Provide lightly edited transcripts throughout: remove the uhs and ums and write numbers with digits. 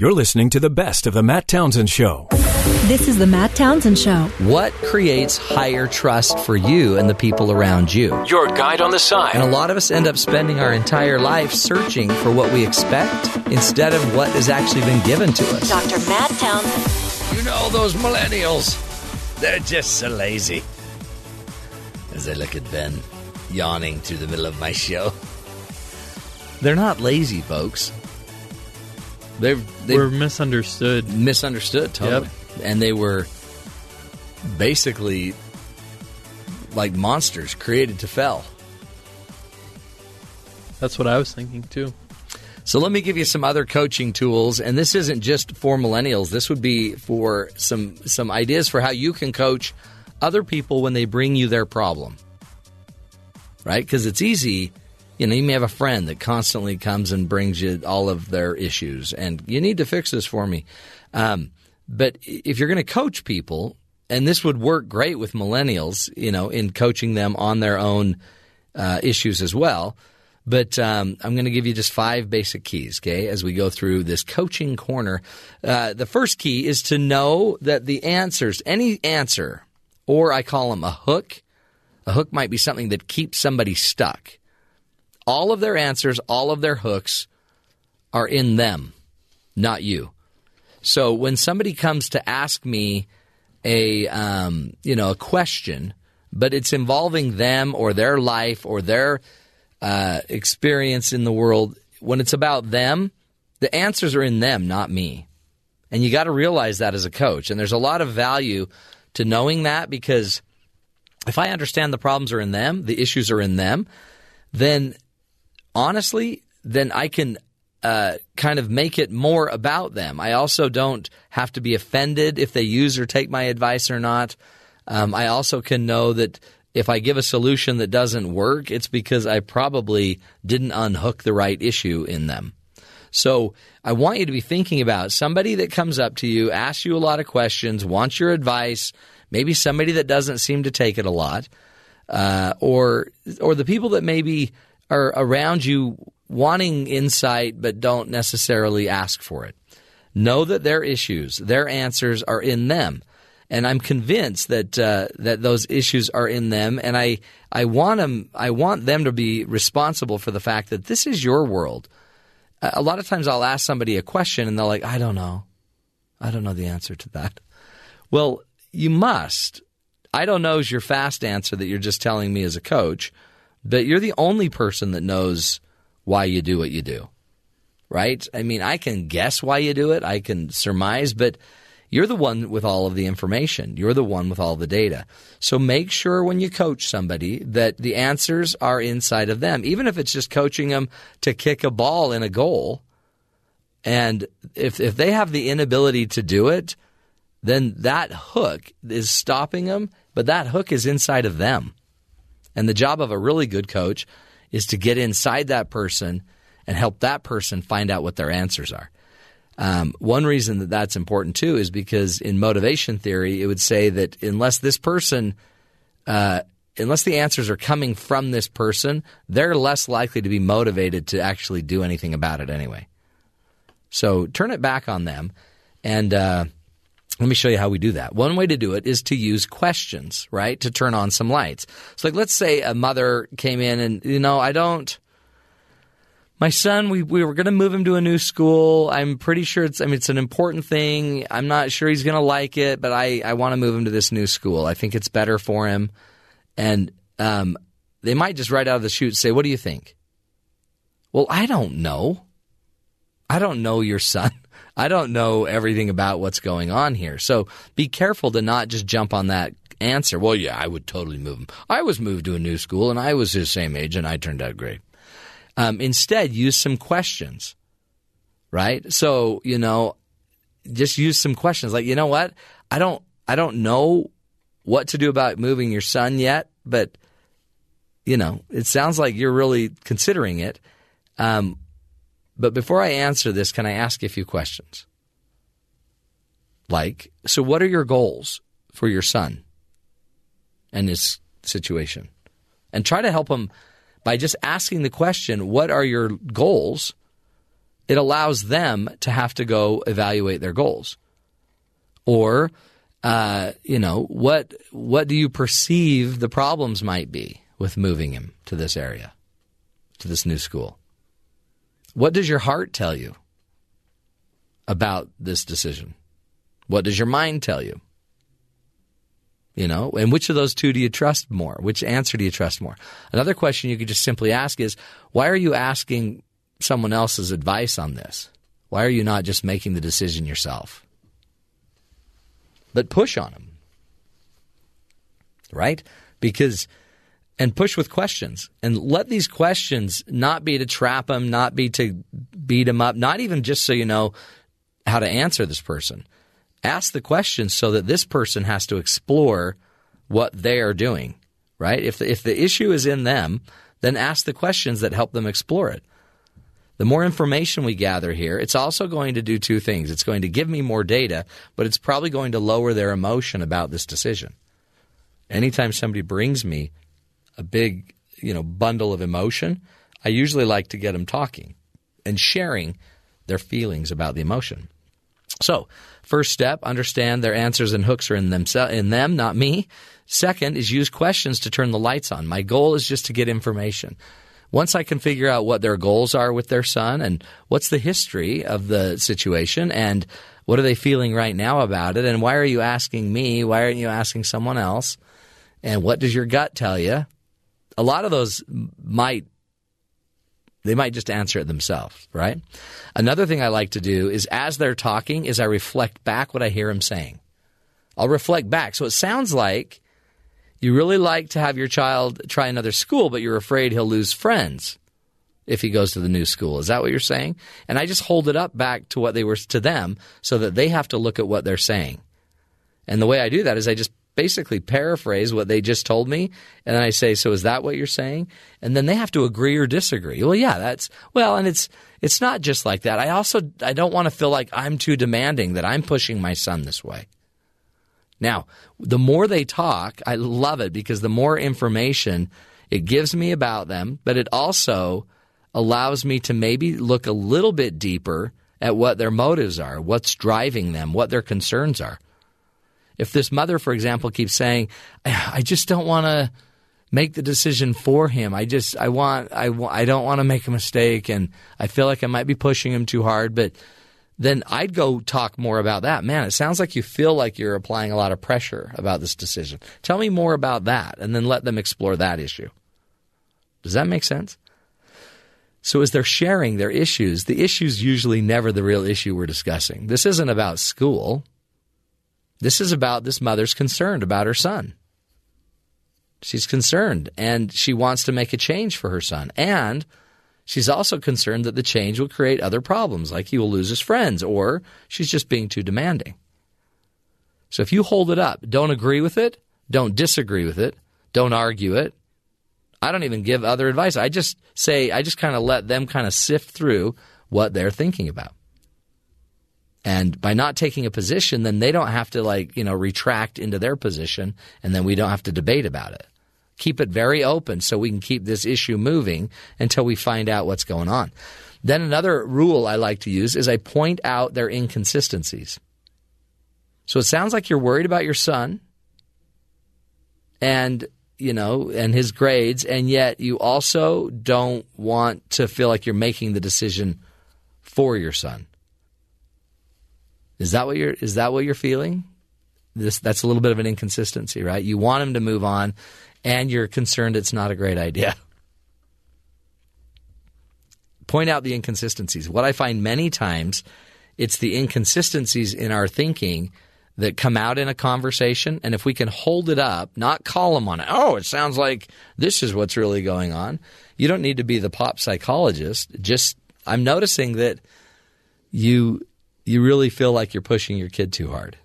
You're listening to the best of The Matt Townsend Show. This is The Matt Townsend Show. What creates higher trust for you and the people around you? Your guide on the side. And a lot of us end up spending our entire life searching for what we expect instead of what has actually been given to us. Dr. Matt Townsend. You know, those millennials, they're just so lazy. As I look at Ben yawning through the middle of my show. They're not lazy, folks. We're misunderstood. Misunderstood, totally. Yep. And they were basically like monsters created to fail. That's what I was thinking, too. So let me give you some other coaching tools. And this isn't just for millennials. This would be for some ideas for how you can coach other people when they bring you their problem. Right? Because it's easy. You know, you may have a friend that constantly comes and brings you all of their issues, and you need to fix this for me. But if you're going to coach people, and this would work great with millennials, you know, in coaching them on their own issues as well. But I'm going to give you just 5 basic keys, okay, as we go through this coaching corner. The first key is to know that the answers, any answer, or I call them a hook. A hook might be something that keeps somebody stuck. All of their answers, all of their hooks are in them, not you. So when somebody comes to ask me a question, but it's involving them or their life or their experience in the world, when it's about them, the answers are in them, not me. And you got to realize that as a coach. And there's a lot of value to knowing that, because if I understand the problems are in them, the issues are in them, then honestly, then I can kind of make it more about them. I also don't have to be offended if they use or take my advice or not. I also can know that if I give a solution that doesn't work, it's because I probably didn't unhook the right issue in them. So I want you to be thinking about somebody that comes up to you, asks you a lot of questions, wants your advice, maybe somebody that doesn't seem to take it a lot, or the people that maybe – are around you wanting insight but don't necessarily ask for it. Know that their issues, their answers are in them. And I'm convinced that that those issues are in them. And I want them to be responsible for the fact that this is your world. A lot of times I'll ask somebody a question and they're like, I don't know. I don't know the answer to that. Well, you must. I don't know is your fast answer that you're just telling me as a coach. But you're the only person that knows why you do what you do, right? I mean, I can guess why you do it. I can surmise, but you're the one with all of the information. You're the one with all the data. So make sure when you coach somebody that the answers are inside of them, even if it's just coaching them to kick a ball in a goal. And if they have the inability to do it, then that hook is stopping them, but that hook is inside of them. And the job of a really good coach is to get inside that person and help that person find out what their answers are. One reason that that's important, too, is because in motivation theory, it would say that unless this person unless the answers are coming from this person, they're less likely to be motivated to actually do anything about it anyway. So turn it back on them. And let me show you how we do that. One way to do it is to use questions, right, to turn on some lights. So like, let's say a mother came in and, you know, my son, we were going to move him to a new school. I'm pretty sure it's an important thing. I'm not sure he's going to like it, but I want to move him to this new school. I think it's better for him. And they might just right out of the chute say, what do you think? Well, I don't know. I don't know your son. I don't know everything about what's going on here. So be careful to not just jump on that answer. Well, yeah, I would totally move him. I was moved to a new school, and I was his same age, and I turned out great. Instead, use some questions, right? So, you know, just use some questions. Like, you know what? I don't know what to do about moving your son yet, but, you know, it sounds like you're really considering it. But before I answer this, can I ask you a few questions? Like, so what are your goals for your son and his situation? And try to help him by just asking the question, what are your goals? it allows them to have to go evaluate their goals. Or, what do you perceive the problems might be with moving him to this area, to this new school? What does your heart tell you about this decision? What does your mind tell you? And which of those two do you trust more? Which answer do you trust more? Another question you could just simply ask is, why are you asking someone else's advice on this? Why are you not just making the decision yourself? But push on them, right? And push with questions, and let these questions not be to trap them, not be to beat them up, not even just so you know how to answer this person. Ask the questions so that this person has to explore what they are doing, right? If the issue is in them, then ask the questions that help them explore it. The more information we gather here, it's also going to do two things. It's going to give me more data, but it's probably going to lower their emotion about this decision. Anytime somebody brings me a big, bundle of emotion, I usually like to get them talking and sharing their feelings about the emotion. So, first step, understand their answers and hooks are in them, not me. Second is use questions to turn the lights on. My goal is just to get information. Once I can figure out what their goals are with their son and what's the history of the situation and what are they feeling right now about it and why are you asking me, why aren't you asking someone else, and what does your gut tell you, a lot of those might just answer it themselves, right? Another thing I like to do is as they're talking is I reflect back what I hear them saying. I'll reflect back. So it sounds like you really like to have your child try another school, but you're afraid he'll lose friends if he goes to the new school. Is that what you're saying? And I just hold it up back to what they were to them so that they have to look at what they're saying. And the way I do that is I just basically paraphrase what they just told me, and then I say, so is that what you're saying? And then they have to agree or disagree. Well, yeah, and it's not just like that. I don't want to feel like I'm too demanding, that I'm pushing my son this way. Now, the more they talk, I love it because the more information it gives me about them, but it also allows me to maybe look a little bit deeper at what their motives are, what's driving them, what their concerns are. If this mother, for example, keeps saying, I just don't want to make the decision for him. I don't want to make a mistake, and I feel like I might be pushing him too hard, but then I'd go talk more about that. Man, it sounds like you feel like you're applying a lot of pressure about this decision. Tell me more about that, and then let them explore that issue. Does that make sense? So as they're sharing their issues, the issue's usually never the real issue we're discussing. This isn't about school. This is about this mother's concerned about her son. She's concerned, and she wants to make a change for her son, and she's also concerned that the change will create other problems, like he will lose his friends, or she's just being too demanding. So if you hold it up, don't agree with it, don't disagree with it, don't argue it. I don't even give other advice. I just kind of let them kind of sift through what they're thinking about. And by not taking a position, then they don't have to retract into their position, and then we don't have to debate about it. Keep it very open so we can keep this issue moving until we find out what's going on. Then another rule I like to use is I point out their inconsistencies. So it sounds like you're worried about your son and his grades, and yet you also don't want to feel like you're making the decision for your son. Is that what you're feeling? That's a little bit of an inconsistency, right? You want him to move on, and you're concerned it's not a great idea. Point out the inconsistencies. What I find many times, it's the inconsistencies in our thinking that come out in a conversation. And if we can hold it up, not call them on it. Oh, it sounds like this is what's really going on. You don't need to be the pop psychologist. Just, I'm noticing that you really feel like you're pushing your kid too hard.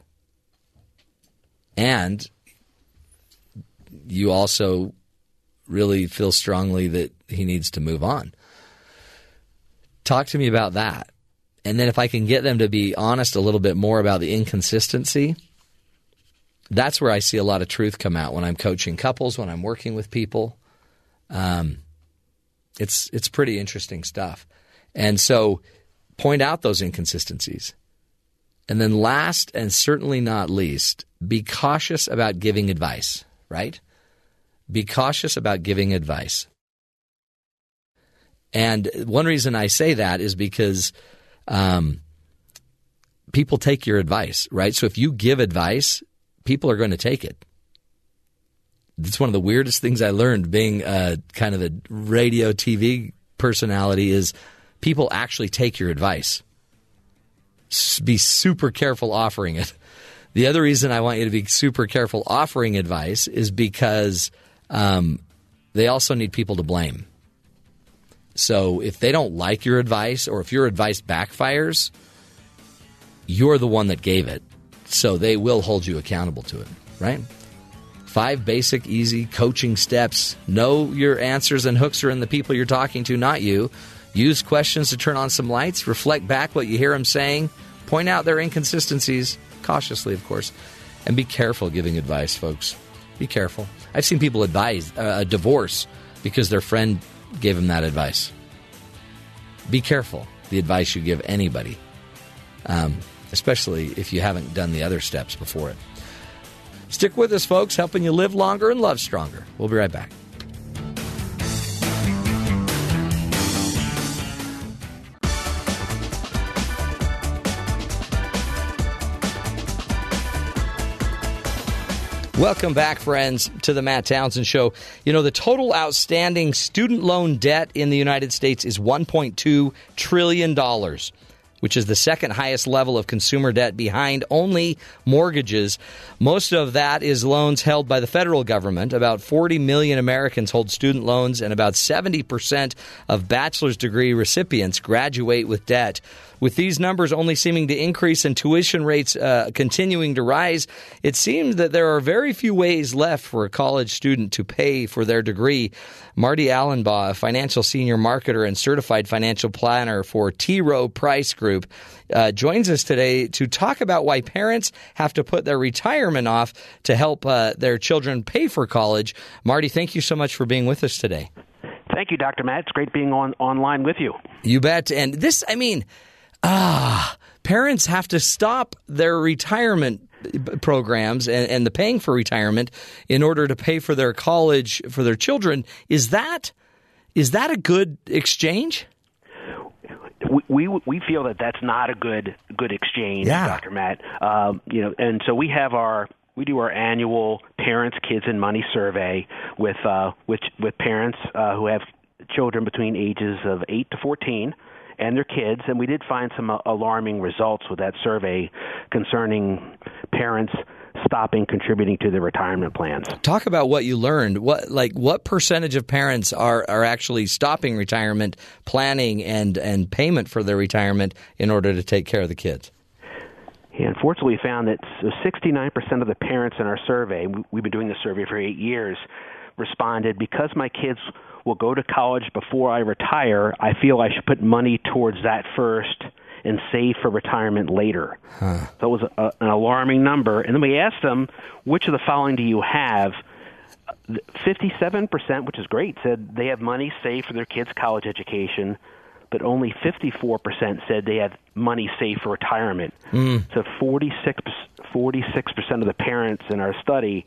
And you also really feel strongly that he needs to move on. Talk to me about that. And then if I can get them to be honest a little bit more about the inconsistency, that's where I see a lot of truth come out when I'm coaching couples, when I'm working with people. It's pretty interesting stuff. And so point out those inconsistencies. And then last and certainly not least, be cautious about giving advice, right? Be cautious about giving advice. And one reason I say that is because people take your advice, right? So if you give advice, people are going to take it. It's one of the weirdest things I learned being kind of a radio TV personality is people actually take your advice. Be super careful offering it. The other reason I want you to be super careful offering advice is because they also need people to blame. So if they don't like your advice or if your advice backfires, you're the one that gave it. So they will hold you accountable to it, right? 5 basic, easy coaching steps. Know your answers and hooks are in the people you're talking to, not you. Use questions to turn on some lights. Reflect back what you hear them saying. Point out their inconsistencies, cautiously, of course. And be careful giving advice, folks. Be careful. I've seen people advise a divorce because their friend gave them that advice. Be careful the advice you give anybody, especially if you haven't done the other steps before it. Stick with us, folks, helping you live longer and love stronger. We'll be right back. Welcome back, friends, to the Matt Townsend Show. You know, the total outstanding student loan debt in the United States is $1.2 trillion, which is the second highest level of consumer debt behind only mortgages. Most of that is loans held by the federal government. About 40 million Americans hold student loans, and about 70% of bachelor's degree recipients graduate with debt. With these numbers only seeming to increase and tuition rates continuing to rise, it seems that there are very few ways left for a college student to pay for their degree. Marty Allenbaugh, a financial senior marketer and certified financial planner for T. Rowe Price Group, joins us today to talk about why parents have to put their retirement off to help their children pay for college. Marty, thank you so much for being with us today. Thank you, Dr. Matt. It's great being online with you. You bet. And this, I mean... parents have to stop their retirement programs and the paying for retirement in order to pay for their college for their children. Is that a good exchange? We feel that that's not a good exchange, yeah. Dr. Matt. And so we have our annual Parents, Kids, and Money survey with parents who have children between ages of 8 to 14. And their kids, and we did find some alarming results with that survey concerning parents stopping contributing to their retirement plans. Talk about what you learned. What percentage of parents are actually stopping retirement planning and payment for their retirement in order to take care of the kids? Yeah, unfortunately, we found that 69% of the parents in our survey, we've been doing this survey for 8 years, responded, because my kids will go to college before I retire, I feel I should put money towards that first and save for retirement later. Huh. So it was an alarming number. And then we asked them, which of the following do you have? 57%, which is great, said they have money saved for their kids' college education, but only 54% said they have money saved for retirement. Mm. So 46% of the parents in our study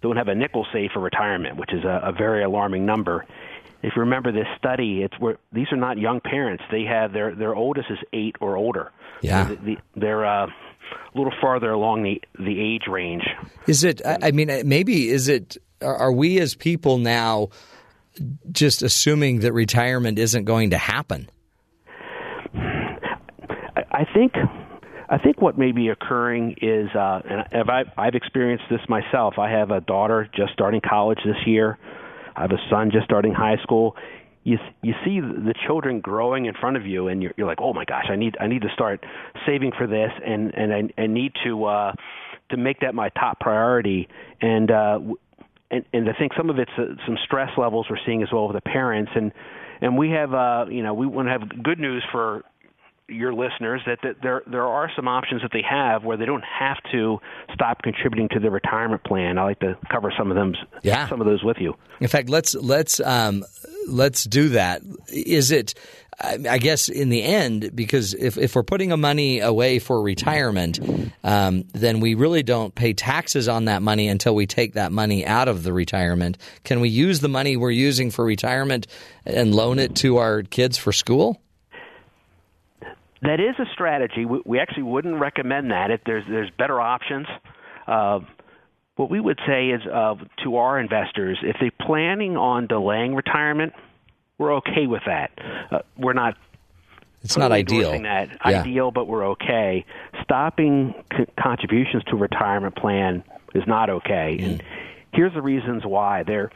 don't have a nickel saved for retirement, which is a very alarming number. If you remember this study, these are not young parents. They have their oldest is 8 or older. Yeah, so they're a little farther along the age range. Is it? I mean, maybe is it? Are we as people now just assuming that retirement isn't going to happen? I think what may be occurring is, and I've experienced this myself. I have a daughter just starting college this year. I have a son just starting high school. You see the children growing in front of you, and you're like, oh my gosh, I need to start saving for this, and I need to make that my top priority. And I think some of it's some stress levels we're seeing as well with the parents, and we have we want to have good news for your listeners that there are some options that they have where they don't have to stop contributing to their retirement plan. I like to cover some of them, yeah. Some of those with you. In fact, let's do that. Is it I guess in the end, because if we're putting money away for retirement, then we really don't pay taxes on that money until we take that money out of the retirement. Can we use the money we're using for retirement and loan it to our kids for school? That is a strategy. We actually wouldn't recommend that. If there's better options. What we would say is to our investors, if they're planning on delaying retirement, we're okay with that. We're not. It's not ideal. That. Yeah. Ideal, but we're okay. Stopping contributions to a retirement plan is not okay. Mm. And here's the reasons why. There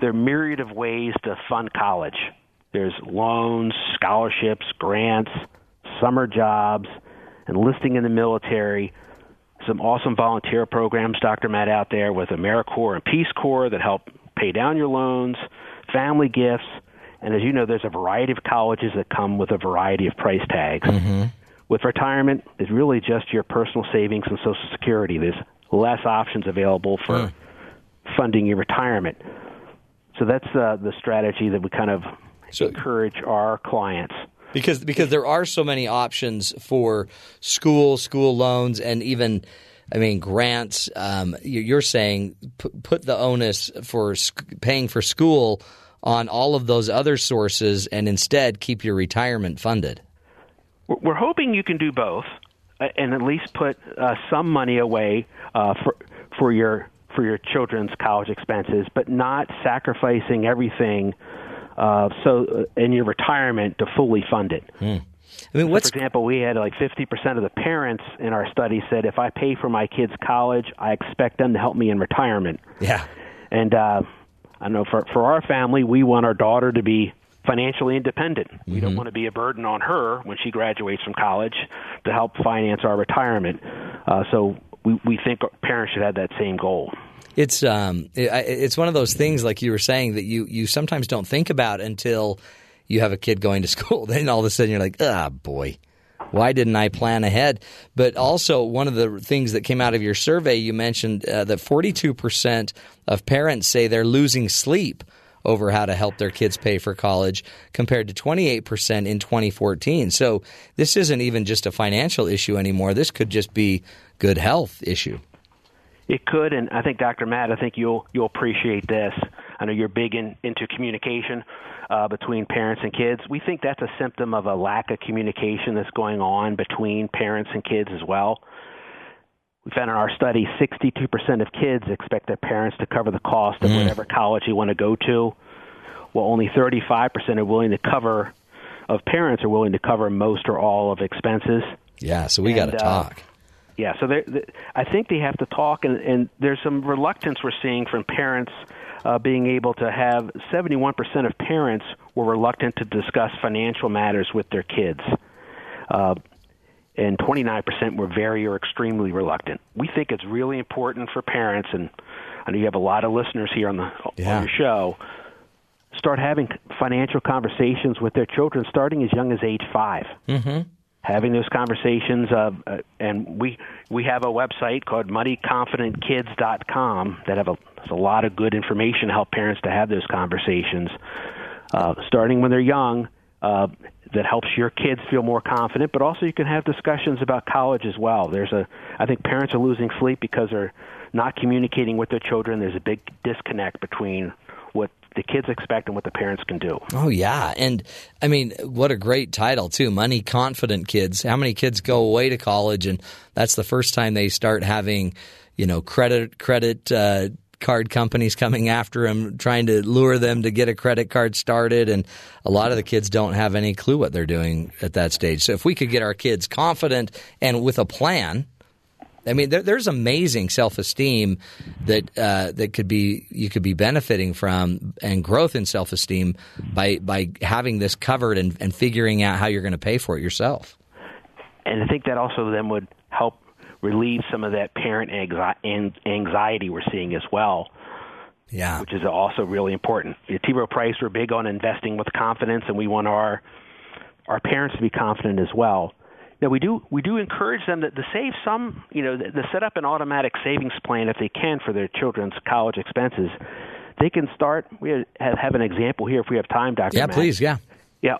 are myriad of ways to fund college. There's loans, scholarships, grants, summer jobs, enlisting in the military. Some awesome volunteer programs, Dr. Matt, out there with AmeriCorps and Peace Corps that help pay down your loans, family gifts. And as you know, there's a variety of colleges that come with a variety of price tags. Mm-hmm. With retirement, it's really just your personal savings and Social Security. There's less options available for funding your retirement. So that's the strategy that we kind of encourage our clients. Because there are so many options for school loans, and even grants. You're saying put the onus for paying for school on all of those other sources, and instead keep your retirement funded. We're hoping you can do both, and at least put some money away for your children's college expenses, but not sacrificing everything in your retirement to fully fund it. Mm. So for example, we had like 50% of the parents in our study said, if I pay for my kids' college, I expect them to help me in retirement. Yeah. And I know for our family, we want our daughter to be financially independent. Mm-hmm. We don't want to be a burden on her when she graduates from college to help finance our retirement. So we think parents should have that same goal. It's one of those things, like you were saying, that you sometimes don't think about until you have a kid going to school. Then all of a sudden you're like, ah, boy, why didn't I plan ahead? But also, one of the things that came out of your survey, you mentioned that 42% of parents say they're losing sleep over how to help their kids pay for college, compared to 28% in 2014. So this isn't even just a financial issue anymore. This could just be good health issue. It could, and I think, Dr. Matt, you'll appreciate this. I know you're big into communication between parents and kids. We think that's a symptom of a lack of communication that's going on between parents and kids as well. We found in our study 62% of kids expect their parents to cover the cost of whatever college you want to go to, while only 35% of parents are willing to cover most or all of expenses. Yeah, so we got to talk. Yeah, so I think they have to talk, and there's some reluctance we're seeing from parents being able to have 71% of parents were reluctant to discuss financial matters with their kids, and 29% were very or extremely reluctant. We think it's really important for parents, and I know you have a lot of listeners here on your show, start having financial conversations with their children starting as young as age 5. Mm-hmm. Having those conversations, and we have a website called moneyconfidentkids.com that has a lot of good information to help parents to have those conversations, starting when they're young. That helps your kids feel more confident, but also you can have discussions about college as well. I think parents are losing sleep because they're not communicating with their children. There's a big disconnect between what the kids expect and what the parents can do. Oh, yeah. And, what a great title, too, Money Confident Kids. How many kids go away to college, and that's the first time they start having, credit card companies coming after them, trying to lure them to get a credit card started. And a lot of the kids don't have any clue what they're doing at that stage. So if we could get our kids confident and with a plan, there's amazing self-esteem that you could be benefiting from, and growth in self-esteem by having this covered and figuring out how you're going to pay for it yourself. And I think that also then would help relieve some of that parent anxiety we're seeing as well. Yeah, which is also really important. At T. Rowe Price, we're big on investing with confidence, and we want our parents to be confident as well. Now, we do encourage them to save some, to set up an automatic savings plan if they can for their children's college expenses. They can start. We have an example here if we have time, Dr. Matt. Yeah, please, yeah. Yeah,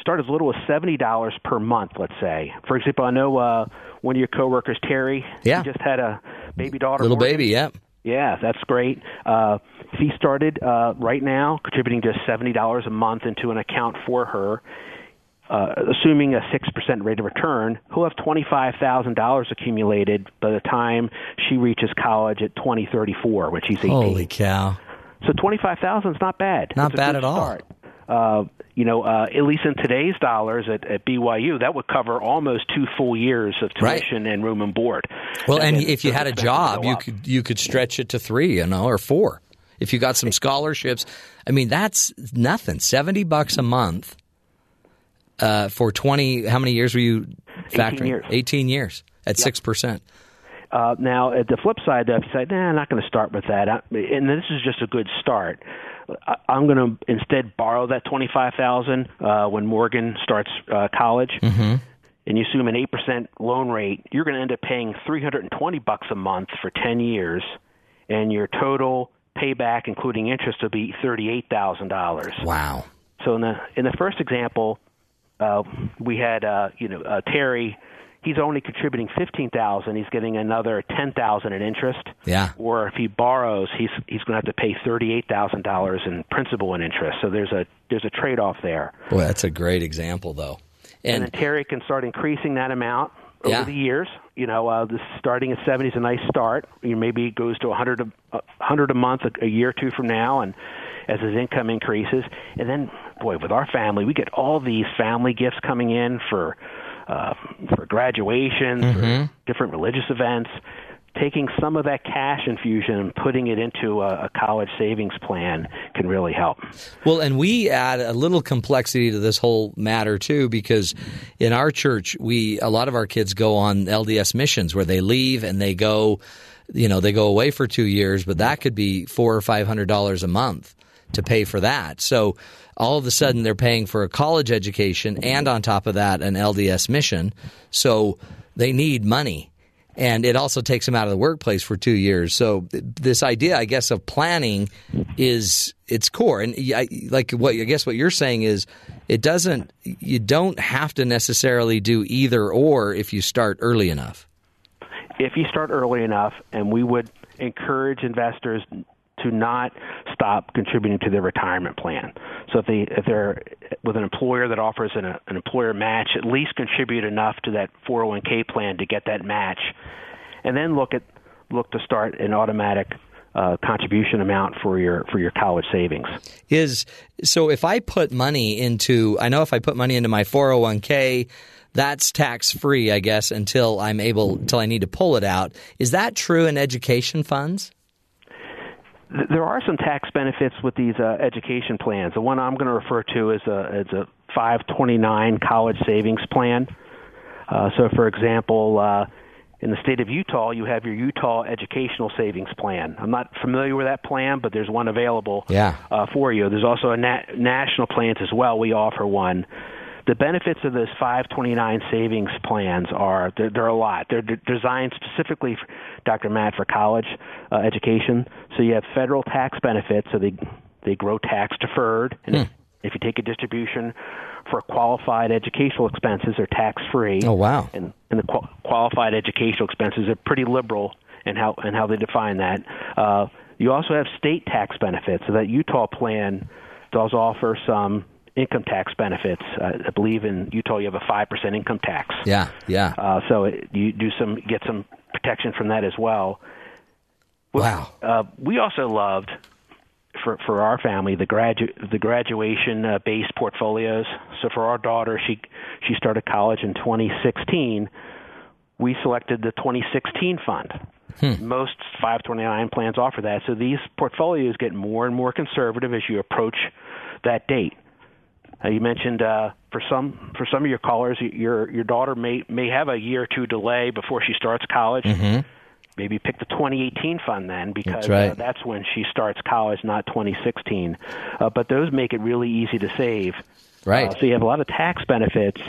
start as little as $70 per month, let's say. For example, I know one of your coworkers, Terry, yeah. He just had a baby daughter. Little Morgan. Baby, yeah. Yeah, that's great. He started right now contributing just $70 a month into an account for her. Assuming a 6% rate of return, he'll have $25,000 accumulated by the time she reaches college at 2034, which he's 18. Holy cow. So $25,000 is not bad. Not bad at all. At least in today's dollars at BYU, that would cover almost 2 full years of tuition and room and board. Well, and if you had a job, you could stretch it to 3, or 4. If you got some scholarships, that's nothing. $70 a month for 20. How many years were you factoring? 18 years. 18 years at 6%. Now, at the flip side, though, if you say, I'm not going to start with that, and this is just a good start, I'm going to instead borrow that $25,000 when Morgan starts college, mm-hmm. and you assume an 8% loan rate, you're going to end up paying $320 a month for 10 years, and your total payback, including interest, will be $38,000. Wow. So in the first example, we had Terry. He's only contributing $15,000. He's getting another $10,000 in interest. Yeah. Or if he borrows, he's going to have to pay $38,000 in principal and interest. So there's a trade off there. Well, that's a great example, though. And then Terry can start increasing that amount over the years. Starting at 70 is a nice start. Maybe it goes to 100 a month a year or two from now, and as his income increases. And then, boy, with our family, we get all these family gifts coming in for graduations, mm-hmm. for different religious events, taking some of that cash infusion and putting it into a college savings plan can really help. Well, and we add a little complexity to this whole matter, too, because in our church, a lot of our kids go on LDS missions where they leave and they go, they go away for 2 years, but that could be $400 or $500 a month to pay for that. So all of a sudden they're paying for a college education and on top of that an LDS mission. So they need money. And it also takes them out of the workplace for 2 years. So this idea, I guess, of planning is its core. And what you're saying is you don't have to necessarily do either or if you start early enough. If you start early enough, and we would encourage investors to not stop contributing to their retirement plan. So if they're with an employer that offers an employer match, at least contribute enough to that 401k plan to get that match, and then look to start an automatic contribution amount for your college savings. If I put money into, my 401k, that's tax free, I guess, until I need to pull it out. Is that true in education funds? There are some tax benefits with these education plans. The one I'm going to refer to is a 529 college savings plan. So, for example, in the state of Utah, you have your Utah Educational Savings Plan. I'm not familiar with that plan, but there's one available for you. There's also a national plans as well. We offer one. The benefits of those 529 savings plans are they're a lot. They're designed specifically, Dr. Matt, for college education. So you have federal tax benefits, so they grow tax deferred. And if you take a distribution for qualified educational expenses, they're tax free. Oh, wow! And the qualified educational expenses are pretty liberal in how they define that. You also have state tax benefits. So that Utah plan does offer some income tax benefits. I believe in Utah you have a 5% income tax. Yeah. You get some protection from that as well. Wow. We also loved for our family the graduation based portfolios. So for our daughter, she started college in 2016. We selected the 2016 fund. Most 529 plans offer that. So these portfolios get more and more conservative as you approach that date. You mentioned for some of your callers, your daughter may have a year or two delay before she starts college. Mm-hmm. Maybe pick the 2018 fund then, because that's when she starts college, not 2016. But those make it really easy to save. Right. So you have a lot of tax benefits,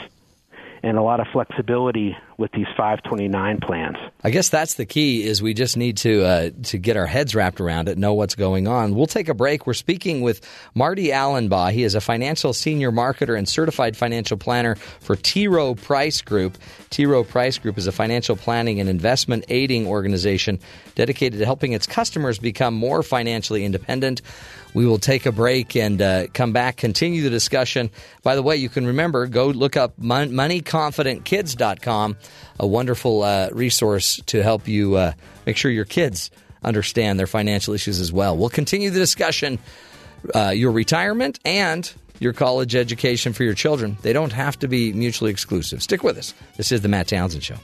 and a lot of flexibility with these 529 plans. I guess that's the key, is we just need to get our heads wrapped around it, know what's going on. We'll take a break. We're speaking with Marty Allenbaugh. He is a financial senior marketer and certified financial planner for T. Rowe Price Group. T. Rowe Price Group is a financial planning and investment aiding organization dedicated to helping its customers become more financially independent. We will take a break and come back, continue the discussion. By the way, you can remember, go look up moneyconfidentkids.com, a wonderful resource to help you make sure your kids understand their financial issues as well. We'll continue the discussion, your retirement and your college education for your children. They don't have to be mutually exclusive. Stick with us. This is The Matt Townsend Show.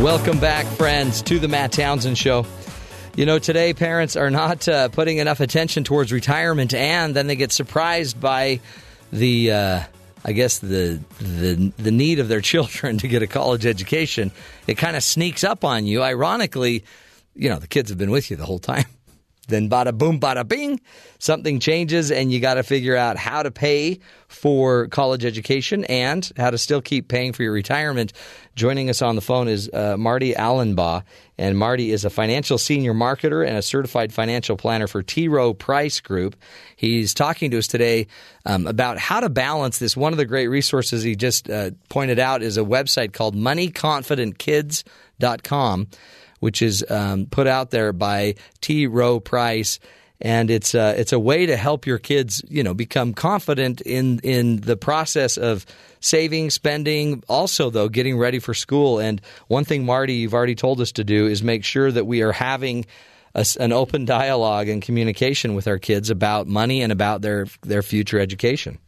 Welcome back, friends, to The Matt Townsend Show. You know, today parents are not putting enough attention towards retirement, and then they get surprised by the, I guess, the need of their children to get a college education. It kind of sneaks up on you. Ironically, you know, the kids have been with you the whole time. Then bada boom, bada bing, something changes, and you got to figure out how to pay for college education and how to still keep paying for your retirement. Joining us on the phone is Marty Allenbaugh, and Marty is a financial senior marketer and a certified financial planner for T. Rowe Price Group. He's talking to us today about how to balance this. One of the great resources he just pointed out is a website called moneyconfidentkids.com, which is put out there by T. Rowe Price, and it's a way to help your kids, you know, become confident in the process of saving, spending, also, though, getting ready for school. And one thing, Marty, you've already told us to do is make sure that we are having an open dialogue and communication with our kids about money and about their future education.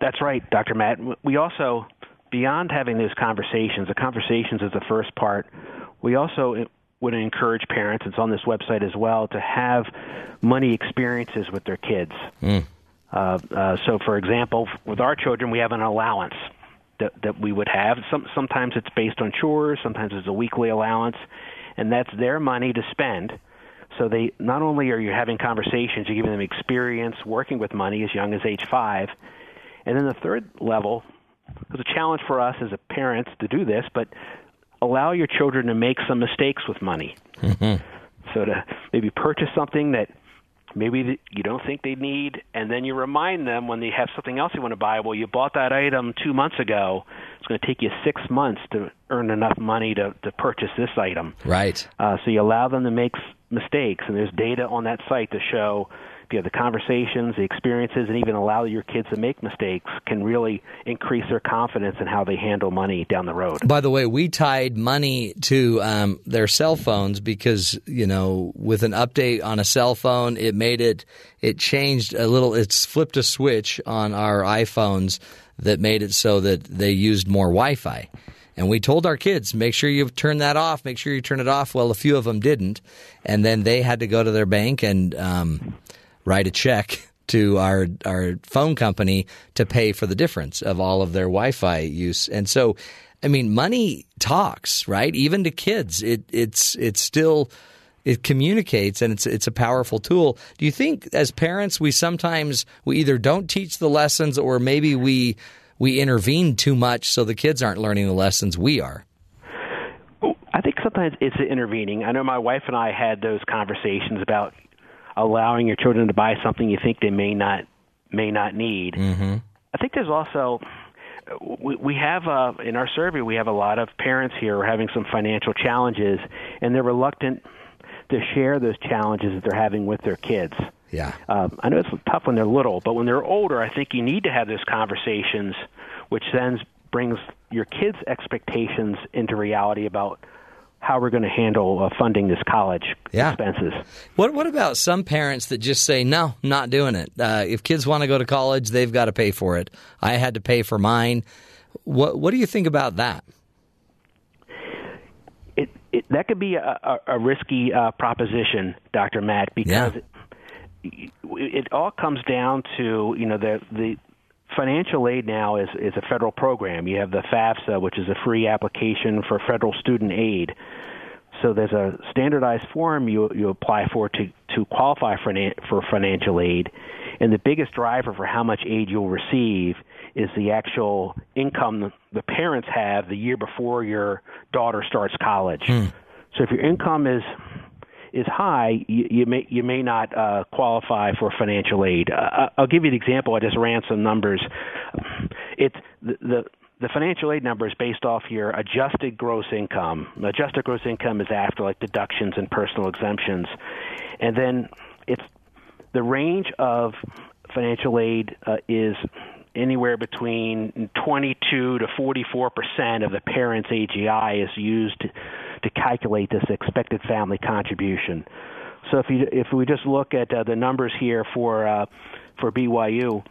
That's right, Dr. Matt. We also, beyond having those conversations, the conversations is the first part. We also would encourage parents, it's on this website as well, to have money experiences with their kids. So, for example, with our children, we have an allowance that we would have. Sometimes it's based on chores, sometimes it's a weekly allowance, and that's their money to spend. So they not only are you having conversations, you're giving them experience working with money as young as age 5. And then the third level, it's a challenge for us as parents to do this, but allow your children to make some mistakes with money. Mm-hmm. So to maybe purchase something that maybe you don't think they need, and then you remind them when they have something else they want to buy, well, you bought that item 2 months ago. It's going to take you 6 months to earn enough money to purchase this item. Right. So you allow them to make mistakes, and there's data on that site to show, you know, the conversations, the experiences, and even allow your kids to make mistakes can really increase their confidence in how they handle money down the road. By the way, we tied money to their cell phones because, you know, with an update on a cell phone, it made it changed a little. It's flipped a switch on our iPhones that made it so that they used more Wi-Fi. And we told our kids, make sure you turn that off, make sure you turn it off. Well, a few of them didn't. And then they had to go to their bank and write a check to our phone company to pay for the difference of all of their Wi-Fi use. And so, I mean, money talks, right? Even to kids, it communicates, and it's a powerful tool. Do you think as parents we either don't teach the lessons, or maybe we intervene too much so the kids aren't learning the lessons we are? I think sometimes it's intervening. I know my wife and I had those conversations about allowing your children to buy something you think they may not need. Mm-hmm. I think there's also we have in our survey we have a lot of parents here who are having some financial challenges, and they're reluctant to share those challenges that they're having with their kids. Yeah, I know it's tough when they're little, but when they're older, I think you need to have those conversations, which then brings your kids' expectations into reality about how we're going to handle funding this college expenses. What about some parents that just say, no, not doing it? If kids want to go to college, they've got to pay for it. I had to pay for mine. What do you think about that? It that could be a risky proposition, Dr. Matt, because it all comes down to, you know, the financial aid now is a federal program. You have the FAFSA, which is a free application for federal student aid. So there's a standardized form you apply for to qualify for financial aid. And the biggest driver for how much aid you'll receive is the actual income the parents have the year before your daughter starts college. Mm. So if your income is high, you may not qualify for financial aid. I'll give you an example. I just ran some numbers. It's the financial aid number is based off your adjusted gross income. Adjusted gross income is after like deductions and personal exemptions, and then it's the range of financial aid is anywhere between 22 to 44% of the parent's AGI is used to calculate this expected family contribution. So if we just look at the numbers here for BYU,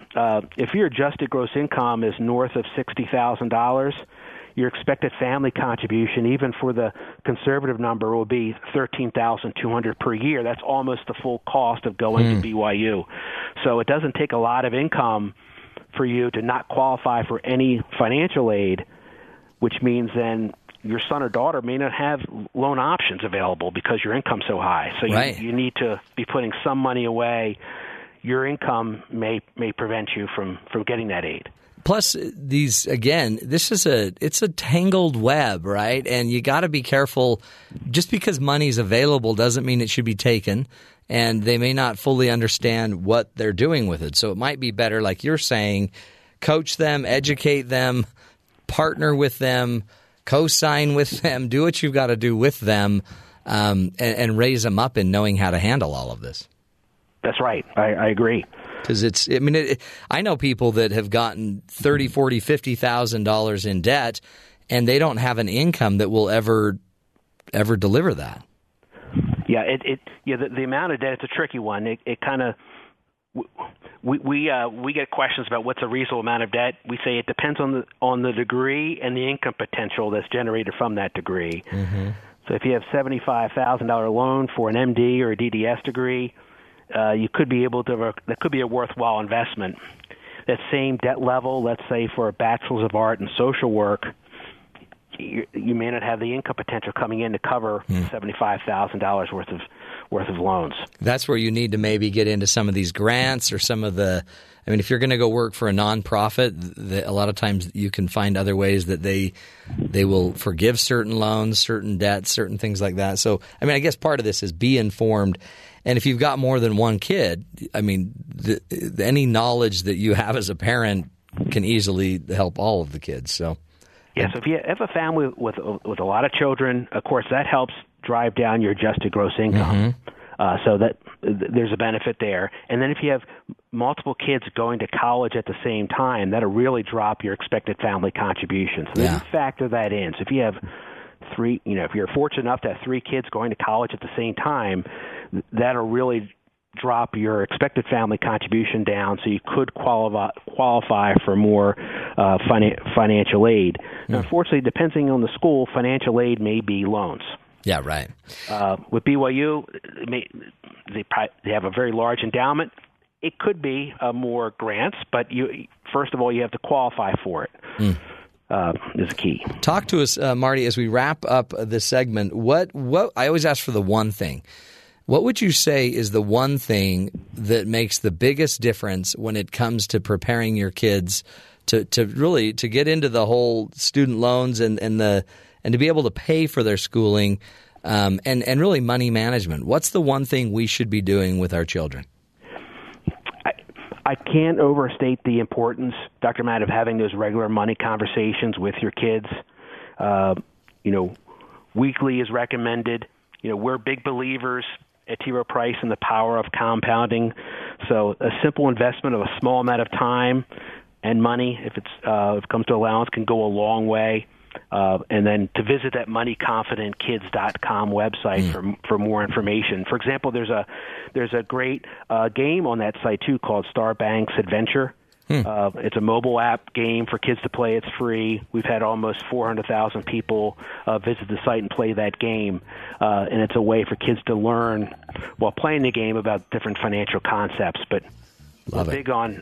if your adjusted gross income is north of $60,000, your expected family contribution, even for the conservative number, will be $13,200 per year. That's almost the full cost of going to BYU. So it doesn't take a lot of income for you to not qualify for any financial aid, which means then your son or daughter may not have loan options available because your income's so high. So you need to be putting some money away. Your income may prevent you from getting that aid. Plus, it's a tangled web, right? And you got to be careful. Just because money's available doesn't mean it should be taken, and they may not fully understand what they're doing with it. So it might be better, like you're saying, coach them, educate them, partner with them, co-sign with them, do what you've got to do with them, and raise them up in knowing how to handle all of this. That's right. I agree. Because I know people that have gotten $30,000, $40,000, $50,000 in debt, and they don't have an income that will ever deliver that. Yeah, the amount of debt, it's a tricky one. It kind of we get questions about what's a reasonable amount of debt. We say it depends on the degree and the income potential that's generated from that degree. Mm-hmm. So if you have $75,000 loan for an MD or a DDS degree, you could be able to. That could be a worthwhile investment. That same debt level, let's say for a bachelor's of art and social work, you may not have the income potential coming in to cover $75,000 worth of loans. That's where you need to maybe get into some of these grants or some of the. I mean, if you're going to go work for a nonprofit, a lot of times you can find other ways that they will forgive certain loans, certain debts, certain things like that. So, I mean, I guess part of this is be informed. And if you've got more than one kid, I mean, any knowledge that you have as a parent can easily help all of the kids. So, yeah. So if you have a family with a lot of children, of course, that helps drive down your adjusted gross income. Mm-hmm. So that there's a benefit there. And then if you have multiple kids going to college at the same time, that'll really drop your expected family contribution. So then you factor that in. So if you have three, you know, if you're fortunate enough to have three kids going to college at the same time, that'll really drop your expected family contribution down, so you could qualify for more financial aid. Mm. Now, unfortunately, depending on the school, financial aid may be loans. Yeah, right. With BYU, they have a very large endowment. It could be more grants, but first of all, you have to qualify for it. Mm. Is key. Talk to us, Marty, as we wrap up this segment. What I always ask for the one thing. What would you say is the one thing that makes the biggest difference when it comes to preparing your kids to really get into the whole student loans and to be able to pay for their schooling and really money management? What's the one thing we should be doing with our children? I can't overstate the importance, Dr. Matt, of having those regular money conversations with your kids. Weekly is recommended. You know, we're big believers at T. Rowe Price in the power of compounding. So a simple investment of a small amount of time and money, if it comes to allowance, can go a long way. And then to visit that moneyconfidentkids.com website for more information. For example, there's a great game on that site too called Starbanks Adventure. It's a mobile app game for kids to play. It's free. We've had almost 400,000 people visit the site and play that game. And it's a way for kids to learn while playing the game about different financial concepts. But we're big on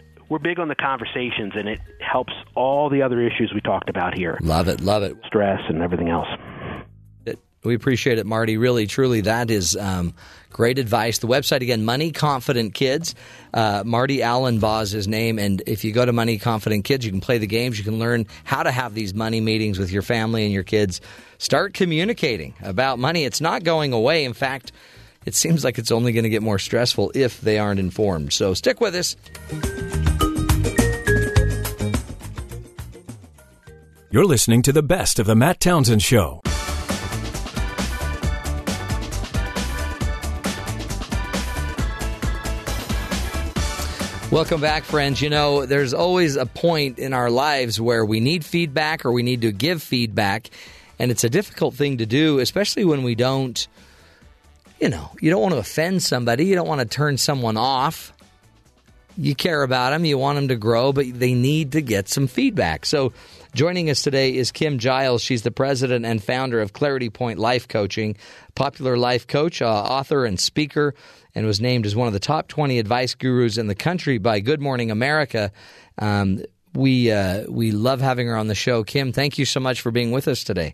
the conversations, and it helps all the other issues we talked about here. Love it. Love it. Stress and everything else. We appreciate it, Marty. Really, truly, that is great advice. The website, again, Money Confident Kids. Marty Allenbaugh is his name. And if you go to Money Confident Kids, you can play the games. You can learn how to have these money meetings with your family and your kids. Start communicating about money. It's not going away. In fact, it seems like it's only going to get more stressful if they aren't informed. So stick with us. You're listening to the best of The Matt Townsend Show. Welcome back, friends. You know, there's always a point in our lives where we need feedback or we need to give feedback, and it's a difficult thing to do, especially when we don't, you know, you don't want to offend somebody. You don't want to turn someone off. You care about them. You want them to grow, but they need to get some feedback. So joining us today is Kim Giles. She's the president and founder of Clarity Point Life Coaching, popular life coach, author, and speaker, and was named as one of the top 20 advice gurus in the country by Good Morning America. We love having her on the show. Kim, thank you so much for being with us today.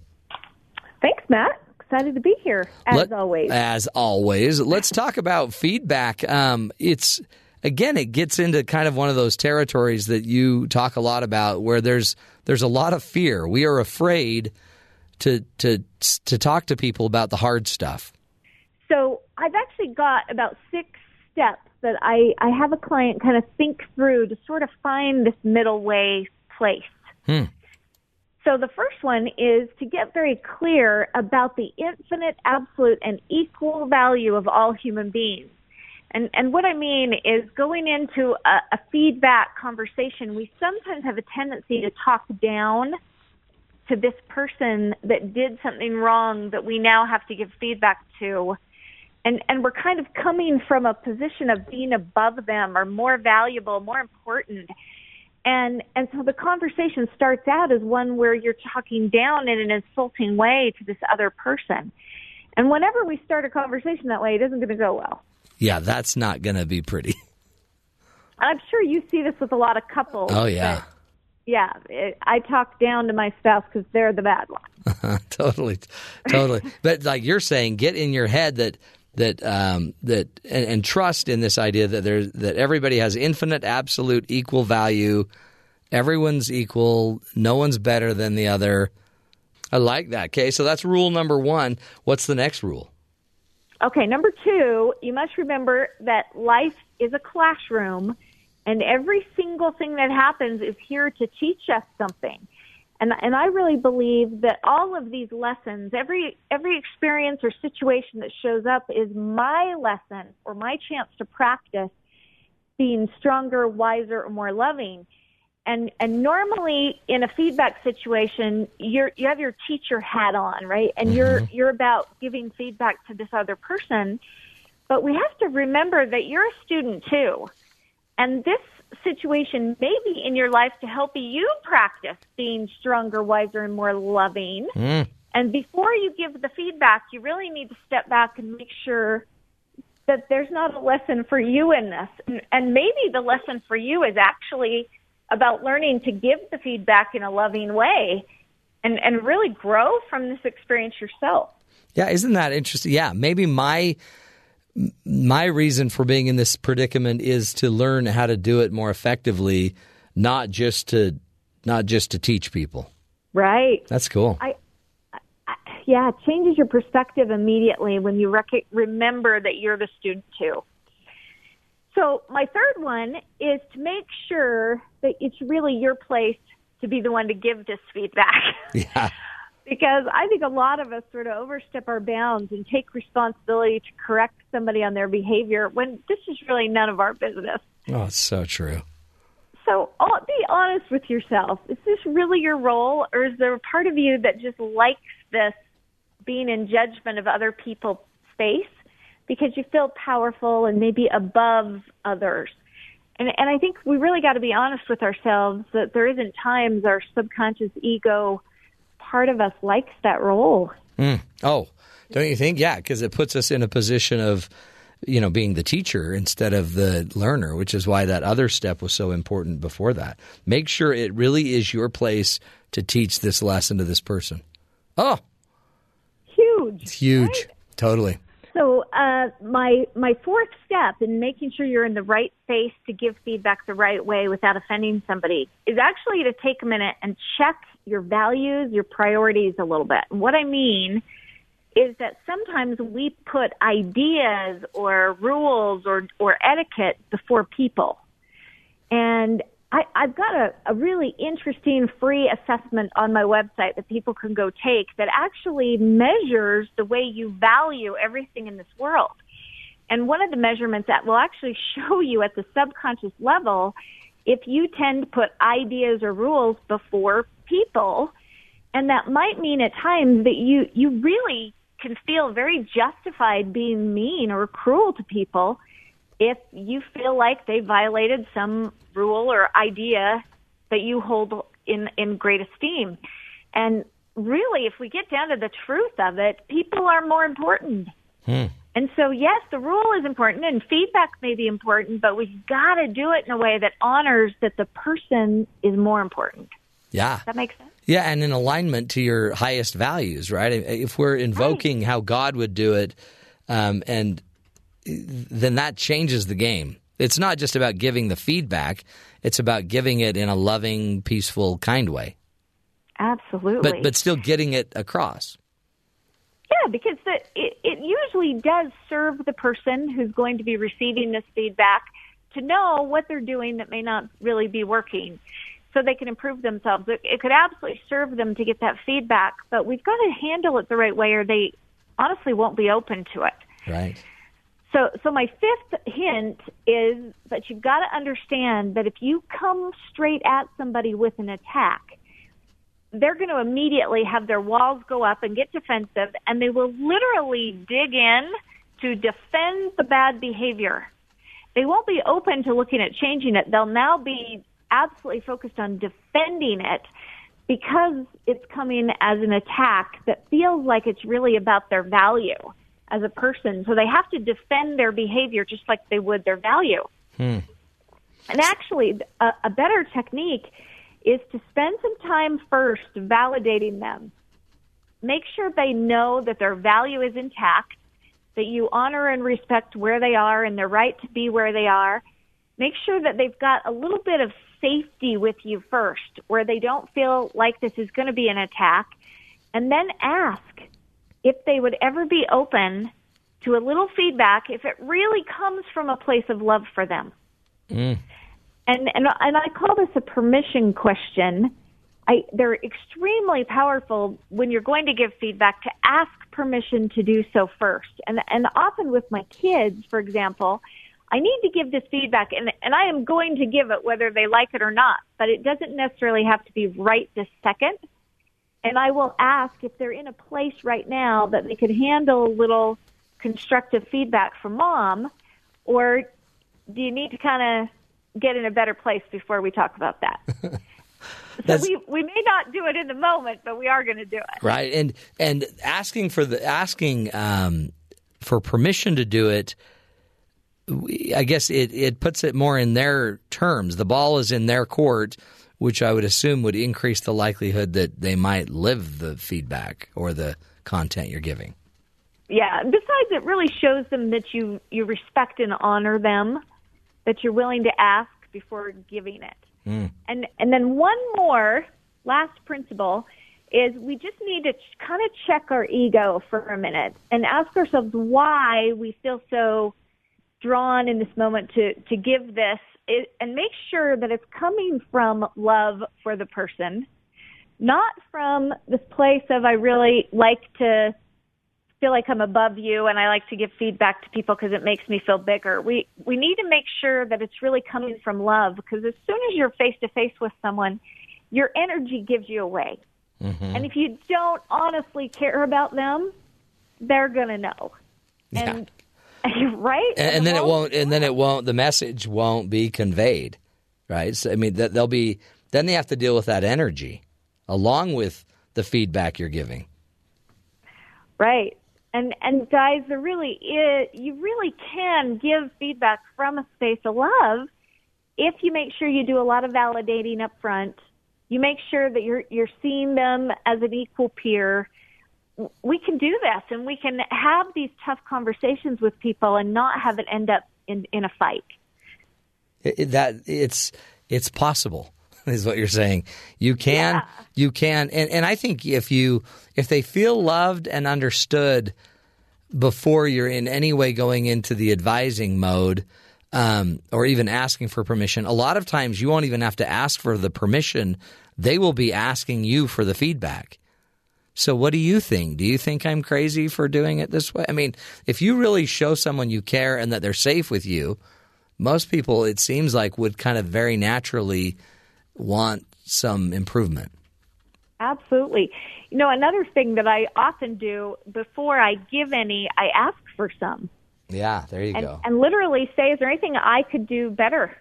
Thanks, Matt. Excited to be here, as always. As always. Let's talk about feedback. It gets into kind of one of those territories that you talk a lot about where there's a lot of fear. We are afraid to talk to people about the hard stuff. So I've actually got about 6 steps that I have a client kind of think through to sort of find this middle way place. So the first one is to get very clear about the infinite, absolute, and equal value of all human beings. And what I mean is going into a feedback conversation, we sometimes have a tendency to talk down to this person that did something wrong that we now have to give feedback to. And we're kind of coming from a position of being above them or more valuable, more important. And so the conversation starts out as one where you're talking down in an insulting way to this other person. And whenever we start a conversation that way, it isn't going to go well. Yeah, that's not going to be pretty. I'm sure you see this with a lot of couples. Oh, yeah. Yeah, I talk down to my spouse because they're the bad one. Totally. But like you're saying, get in your head that trust in this idea that everybody has infinite, absolute, equal value. Everyone's equal. No one's better than the other. I like that. Okay, so that's rule number 1. What's the next rule? Okay, number 2, you must remember that life is a classroom, and every single thing that happens is here to teach us something. And I really believe that all of these lessons, every experience or situation that shows up is my lesson or my chance to practice being stronger, wiser, or more loving. And normally in a feedback situation, you have your teacher hat on, right? And you're about giving feedback to this other person. But we have to remember that you're a student too. And this situation may be in your life to help you practice being stronger, wiser, and more loving. And before you give the feedback, you really need to step back and make sure that there's not a lesson for you in this. And maybe the lesson for you is actually about learning to give the feedback in a loving way and really grow from this experience yourself. Yeah, isn't that interesting? Yeah, maybe my reason for being in this predicament is to learn how to do it more effectively, not just to teach people. Right. That's cool. It changes your perspective immediately when you remember that you're the student too. So my third one is to make sure that it's really your place to be the one to give this feedback. Yeah. Because I think a lot of us sort of overstep our bounds and take responsibility to correct somebody on their behavior when this is really none of our business. Oh, it's so true. So be honest with yourself. Is this really your role, or is there a part of you that just likes this being in judgment of other people's space because you feel powerful and maybe above others? And I think we really got to be honest with ourselves that there isn't times our subconscious ego part of us likes that role. Mm. Oh, don't you think? Yeah, because it puts us in a position of, you know, being the teacher instead of the learner, which is why that other step was so important before that. Make sure it really is your place to teach this lesson to this person. Oh, huge. It's huge. Right? Totally. So my fourth step in making sure you're in the right space to give feedback the right way without offending somebody is actually to take a minute and check your values, your priorities a little bit. And what I mean is that sometimes we put ideas or rules or etiquette before people. And I've got a really interesting free assessment on my website that people can go take that actually measures the way you value everything in this world. And one of the measurements that will actually show you at the subconscious level if you tend to put ideas or rules before people. And that might mean at times that you really can feel very justified being mean or cruel to people if you feel like they violated some rule or idea that you hold in great esteem. And really, if we get down to the truth of it, people are more important. Hmm. And so, yes, the rule is important and feedback may be important, but we've got to do it in a way that honors that the person is more important. Yeah. Does that make sense? Yeah, and in alignment to your highest values, right? If we're invoking how God would do it, and then that changes the game. It's not just about giving the feedback. It's about giving it in a loving, peaceful, kind way. Absolutely. But still getting it across. Yeah, because it usually does serve the person who's going to be receiving this feedback to know what they're doing that may not really be working so they can improve themselves. It could absolutely serve them to get that feedback, but we've got to handle it the right way or they honestly won't be open to it. Right. So my fifth hint is that you've got to understand that if you come straight at somebody with an attack, they're going to immediately have their walls go up and get defensive, and they will literally dig in to defend the bad behavior. They won't be open to looking at changing it. They'll now be absolutely focused on defending it because it's coming as an attack that feels like it's really about their value as a person. So they have to defend their behavior just like they would their value. Hmm. And actually, a better technique is to spend some time first validating them. Make sure they know that their value is intact, that you honor and respect where they are and their right to be where they are. Make sure that they've got a little bit of safety with you first, where they don't feel like this is going to be an attack. And then ask if they would ever be open to a little feedback if it really comes from a place of love for them. Mm. And I call this a permission question. They're extremely powerful when you're going to give feedback to ask permission to do so first. And often with my kids, for example, I need to give this feedback, and I am going to give it whether they like it or not, but it doesn't necessarily have to be right this second. And I will ask if they're in a place right now that they could handle a little constructive feedback from mom, or do you need to kind of get in a better place before we talk about that? So we may not do it in the moment, but we are going to do it. Right. And asking for for permission to do it, I guess it puts it more in their terms. The ball is in their court, which I would assume would increase the likelihood that they might live the feedback or the content you're giving. Yeah. Besides, it really shows them that you respect and honor them, that you're willing to ask before giving it. Mm. And then one more last principle is we just need to kind of check our ego for a minute and ask ourselves why we feel so drawn in this moment to give this. And make sure that it's coming from love for the person, not from this place of I really like to feel like I'm above you and I like to give feedback to people because it makes me feel bigger. We need to make sure that it's really coming from love, because as soon as you're face-to-face with someone, your energy gives you away. Mm-hmm. And if you don't honestly care about them, they're going to know. Yeah. And Right? And then it won't, the message won't be conveyed, right? So, I mean, then they have to deal with that energy along with the feedback you're giving. Right. And guys, you really can give feedback from a space of love if you make sure you do a lot of validating up front. You make sure that you're seeing them as an equal peer. We can do this, and we can have these tough conversations with people and not have it end up in a fight. It's possible, is what you're saying. You can, and I think if they feel loved and understood before you're in any way going into the advising mode, or even asking for permission, a lot of times you won't even have to ask for the permission. They will be asking you for the feedback. So what do you think? Do you think I'm crazy for doing it this way? I mean, if you really show someone you care and that they're safe with you, most people, it seems like, would kind of very naturally want some improvement. Absolutely. You know, another thing that I often do before I give any, I ask for some. Yeah, there you go. And literally say, is there anything I could do better?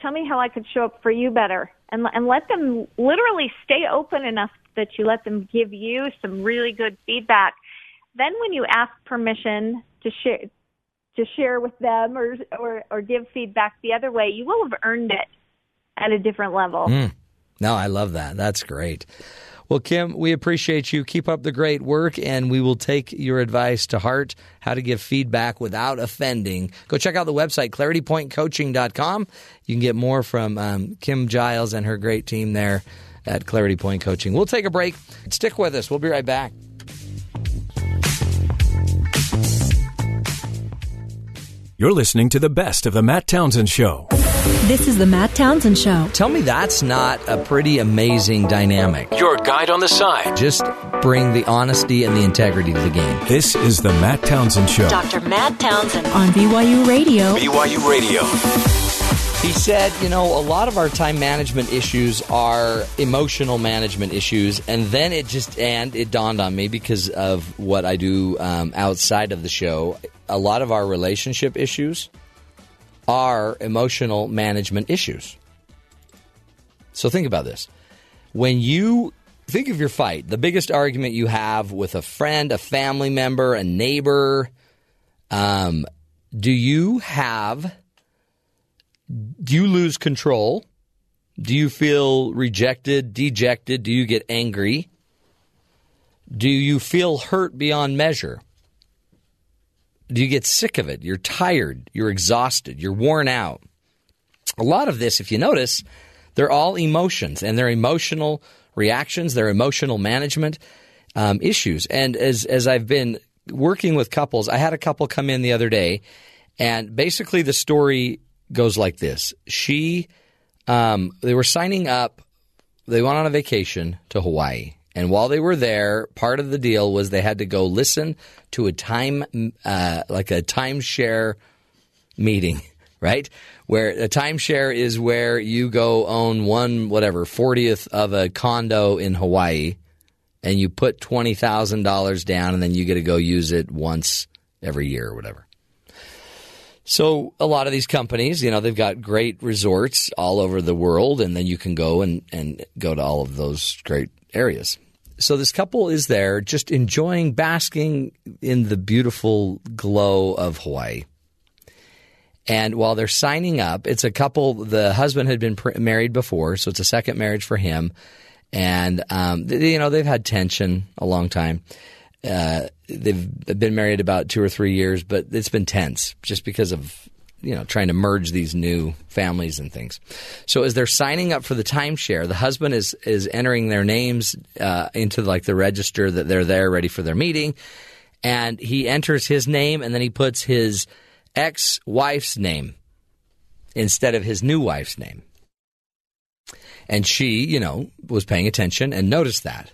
Tell me how I could show up for you better. And let them literally stay open enough that you let them give you some really good feedback. Then when you ask permission to share with them or give feedback the other way, you will have earned it at a different level. Mm. No, I love that. That's great. Well, Kim, we appreciate you. Keep up the great work, and we will take your advice to heart, how to give feedback without offending. Go check out the website, claritypointcoaching.com. You can get more from Kim Giles and her great team there at Clarity Point Coaching. We'll take a break. Stick with us. We'll be right back. You're listening to the best of The Matt Townsend Show. This is The Matt Townsend Show. Tell me that's not a pretty amazing dynamic. Your guide on the side. Just bring the honesty and the integrity to the game. This is The Matt Townsend Show. Dr. Matt Townsend on BYU Radio. BYU Radio. He said, you know, a lot of our time management issues are emotional management issues. And then it dawned on me because of what I do outside of the show. A lot of our relationship issues are emotional management issues. So think about this. When you think of your fight, the biggest argument you have with a friend, a family member, a neighbor, do you lose control? Do you feel rejected, dejected? Do you get angry? Do you feel hurt beyond measure? Do you get sick of it? You're tired. You're exhausted. You're worn out. A lot of this, if you notice, they're all emotions, and they're emotional reactions. They're emotional management issues. And as I've been working with couples, I had a couple come in the other day, and basically the story goes like this. They were signing up. They went on a vacation to Hawaii. And while they were there, part of the deal was they had to go listen to a timeshare meeting, right? Where a timeshare is where you go own 40th of a condo in Hawaii, and you put $20,000 down, and then you get to go use it once every year or whatever. So a lot of these companies, you know, they've got great resorts all over the world, and then you can go and go to all of those great areas. So this couple is there just enjoying, basking in the beautiful glow of Hawaii. And while they're signing up, it's a couple, the husband had been married before, so it's a second marriage for him. And, they've had tension a long time. They've been married about 2 or 3 years, but it's been tense just because of, you know, trying to merge these new families and things. So as they're signing up for the timeshare, the husband is entering their names into like the register that they're there ready for their meeting. And he enters his name, and then he puts his ex-wife's name instead of his new wife's name. And she, you know, was paying attention and noticed that.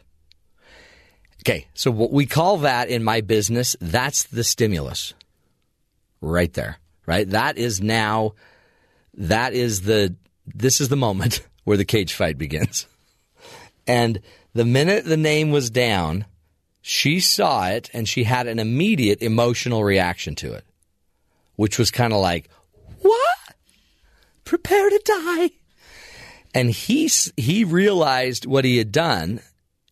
Okay, so what we call that in my business, that's the stimulus right there, right? This is the moment where the cage fight begins. And the minute the name was down, she saw it, and she had an immediate emotional reaction to it. which was kind of like, what? Prepare to die. And he realized what he had done,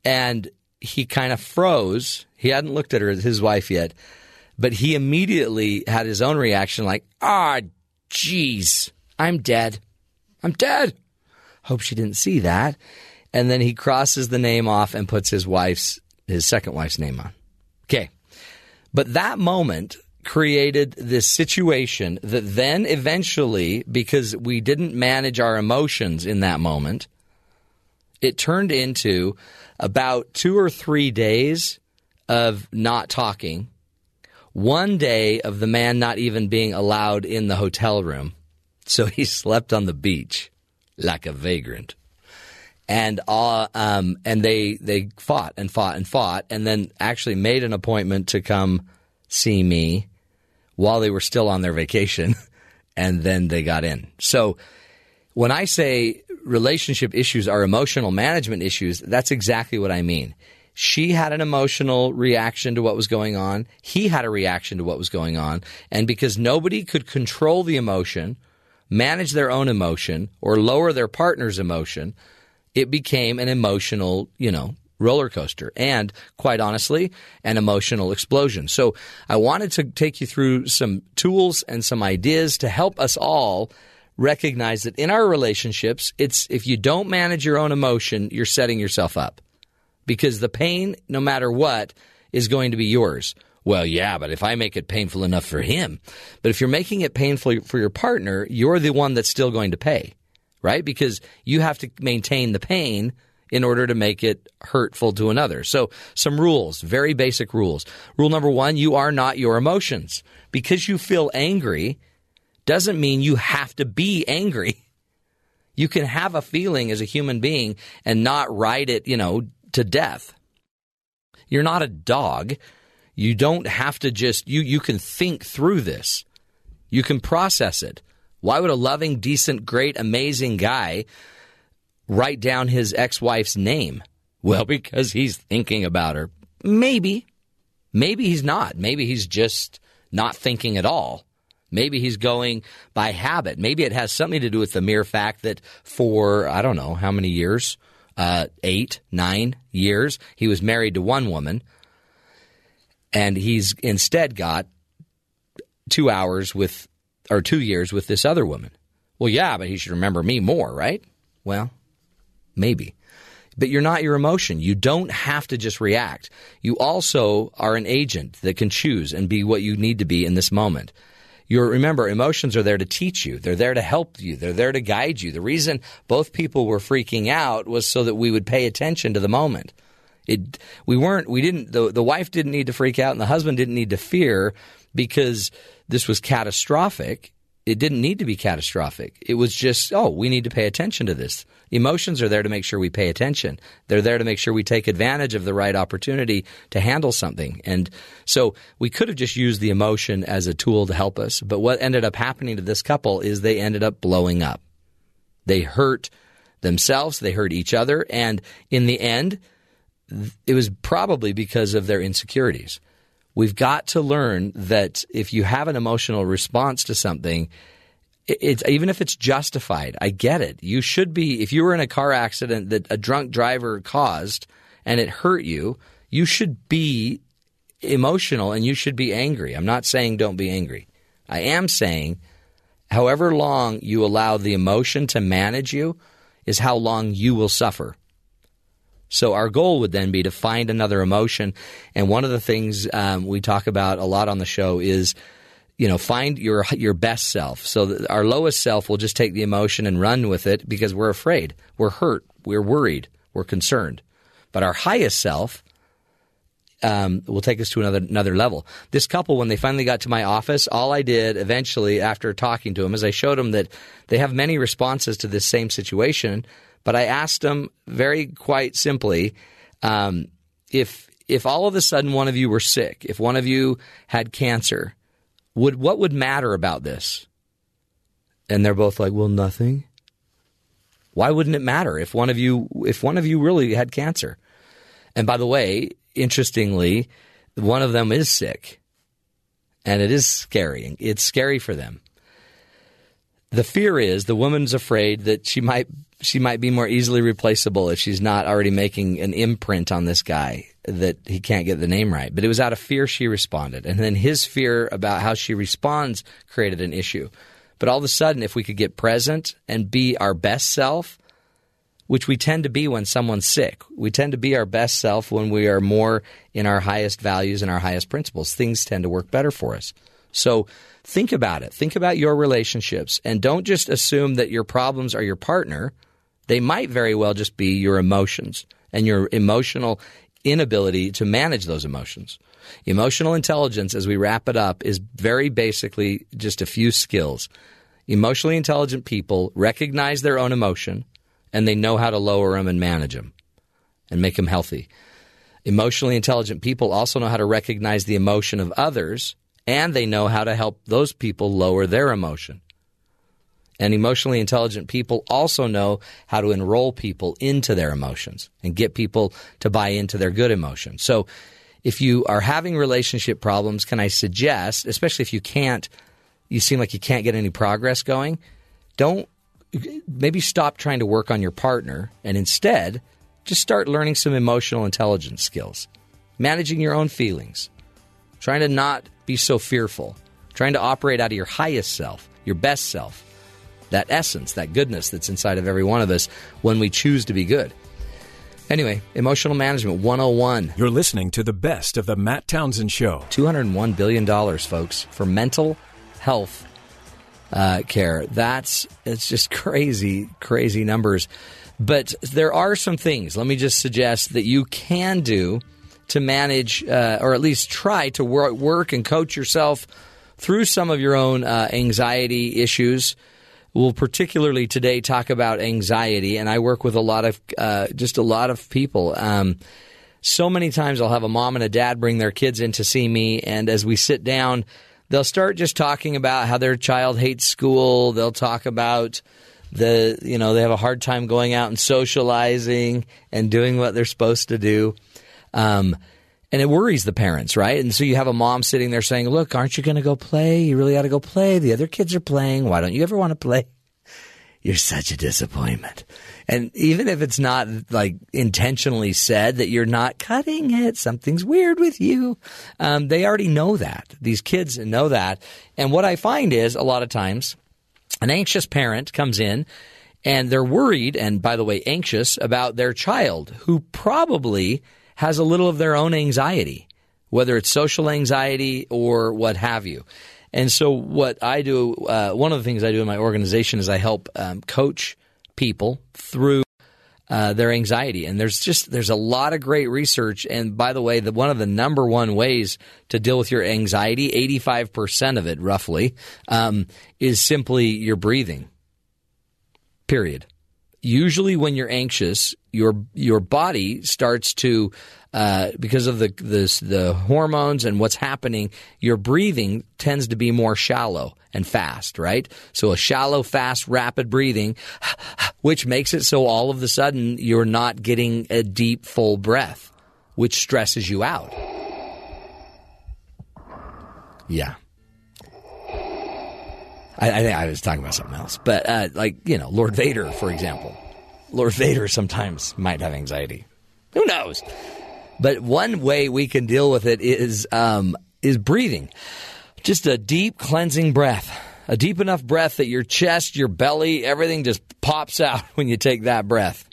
and he kind of froze. He hadn't looked at her, his wife, yet, but he immediately had his own reaction like, ah, geez, I'm dead. I'm dead. Hope she didn't see that. And then he crosses the name off and puts his second wife's name on. Okay. But that moment created this situation that then eventually, because we didn't manage our emotions in that moment, it turned into about 2 or 3 days of not talking, 1 day of the man not even being allowed in the hotel room. So he slept on the beach like a vagrant. And they fought and fought and fought, and then actually made an appointment to come see me while they were still on their vacation, and then they got in. So when I say relationship issues are emotional management issues, that's exactly what I mean. She had an emotional reaction to what was going on. He had a reaction to what was going on. And because nobody could control the emotion, manage their own emotion, or lower their partner's emotion, it became an emotional, roller coaster, and quite honestly, an emotional explosion. So I wanted to take you through some tools and some ideas to help us all recognize that in our relationships, it's if you don't manage your own emotion, you're setting yourself up, because the pain, no matter what, is going to be yours. Well, yeah, but if I make it painful enough for him, but if you're making it painful for your partner, you're the one that's still going to pay. Right? Because you have to maintain the pain in order to make it hurtful to another. So some rules, very basic rules. Rule number 1, you are not your emotions. Because you feel angry doesn't mean you have to be angry. You can have a feeling as a human being and not ride it, to death. You're not a dog. You don't have to just, you can think through this. You can process it. Why would a loving, decent, great, amazing guy write down his ex-wife's name? Well, because he's thinking about her. Maybe. Maybe he's not. Maybe he's just not thinking at all. Maybe he's going by habit. Maybe it has something to do with the mere fact that for, I don't know, how many years, 8, 9 years, he was married to one woman, and he's instead got 2 hours with, or 2 years with this other woman. Well, yeah, but he should remember me more, right? Well, maybe. But you're not your emotion. You don't have to just react. You also are an agent that can choose and be what you need to be in this moment. Remember, emotions are there to teach you. They're there to help you. They're there to guide you. The reason both people were freaking out was so that we would pay attention to the moment. The wife didn't need to freak out, and the husband didn't need to fear, because this was catastrophic. It didn't need to be catastrophic. It was just, we need to pay attention to this. Emotions are there to make sure we pay attention. They're there to make sure we take advantage of the right opportunity to handle something. And so we could have just used the emotion as a tool to help us. But what ended up happening to this couple is they ended up blowing up. They hurt themselves. They hurt each other. And in the end, it was probably because of their insecurities. We've got to learn that if you have an emotional response to something, it's even if it's justified, I get it. You should be, if you were in a car accident that a drunk driver caused and it hurt you, you should be emotional and you should be angry. I'm not saying don't be angry. I am saying however long you allow the emotion to manage you is how long you will suffer. So our goal would then be to find another emotion. And one of the things we talk about a lot on the show is, find your best self. So that our lowest self will just take the emotion and run with it because we're afraid, we're hurt, we're worried, we're concerned. But our highest self will take us to another level. This couple, when they finally got to my office, all I did eventually after talking to them is I showed them that they have many responses to this same situation. But I asked them very quite simply, if all of a sudden one of you were sick, if one of you had cancer, what would matter about this? And they're both like, well, nothing. Why wouldn't it matter if one of you really had cancer? And by the way, interestingly, one of them is sick. And it is scary. It's scary for them. The fear is the woman's afraid that she might be more easily replaceable if she's not already making an imprint on this guy, that he can't get the name right. But it was out of fear she responded. And then his fear about how she responds created an issue. But all of a sudden, if we could get present and be our best self, which we tend to be when someone's sick, we tend to be our best self when we are more in our highest values and our highest principles. Things tend to work better for us. So think about it. Think about your relationships, and don't just assume that your problems are your partner. They might very well just be your emotions and your emotional inability to manage those emotions. Emotional intelligence, as we wrap it up, is very basically just a few skills. Emotionally intelligent people recognize their own emotion, and they know how to lower them and manage them and make them healthy. Emotionally intelligent people also know how to recognize the emotion of others, and they know how to help those people lower their emotion. And emotionally intelligent people also know how to enroll people into their emotions and get people to buy into their good emotion. So if you are having relationship problems, can I suggest, especially if you seem like you can't get any progress going, maybe stop trying to work on your partner and instead just start learning some emotional intelligence skills, managing your own feelings, trying to not be so fearful, trying to operate out of your highest self, your best self, that essence, that goodness that's inside of every one of us when we choose to be good. Anyway, Emotional Management 101. You're listening to the best of The Matt Townsend Show. $201 billion, folks, for mental health care. It's just crazy, crazy numbers. But there are some things, let me just suggest, that you can do to manage or at least try to work and coach yourself through some of your own anxiety issues. We'll particularly today talk about anxiety, and I work with a lot of people. So many times I'll have a mom and a dad bring their kids in to see me, and as we sit down, they'll start just talking about how their child hates school. They'll talk about they have a hard time going out and socializing and doing what they're supposed to do. And it worries the parents, right? And so you have a mom sitting there saying, look, aren't you going to go play? You really ought to go play. The other kids are playing. Why don't you ever want to play? You're such a disappointment. And even if it's not like intentionally said that you're not cutting it, something's weird with you, they already know that. These kids know that. And what I find is a lot of times an anxious parent comes in and they're worried and, by the way, anxious about their child who probably – has a little of their own anxiety, whether it's social anxiety or what have you. And so what I do, one of the things I do in my organization is I help coach people through their anxiety. And there's a lot of great research. And by the way, one of the number one ways to deal with your anxiety, 85% of it roughly, is simply your breathing, period. Usually when you're anxious, your body starts to, because of the hormones and what's happening, your breathing tends to be more shallow and fast, right? So a shallow, fast, rapid breathing, which makes it so all of a sudden you're not getting a deep, full breath, which stresses you out. Yeah. I think I was talking about something else, but Lord Vader, for example. Lord Vader sometimes might have anxiety. Who knows? But one way we can deal with it is breathing. Just a deep cleansing breath, a deep enough breath that your chest, your belly, everything just pops out when you take that breath.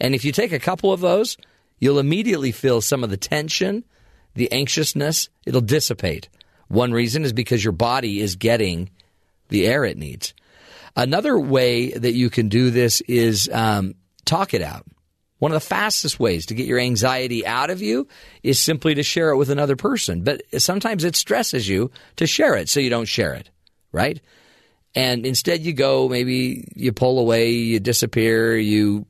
And if you take a couple of those, you'll immediately feel some of the tension, the anxiousness. It'll dissipate. One reason is because your body is getting the air it needs. Another way that you can do this is talk it out. One of the fastest ways to get your anxiety out of you is simply to share it with another person. But sometimes it stresses you to share it, so you don't share it, right? And instead you go, maybe you pull away, you disappear, you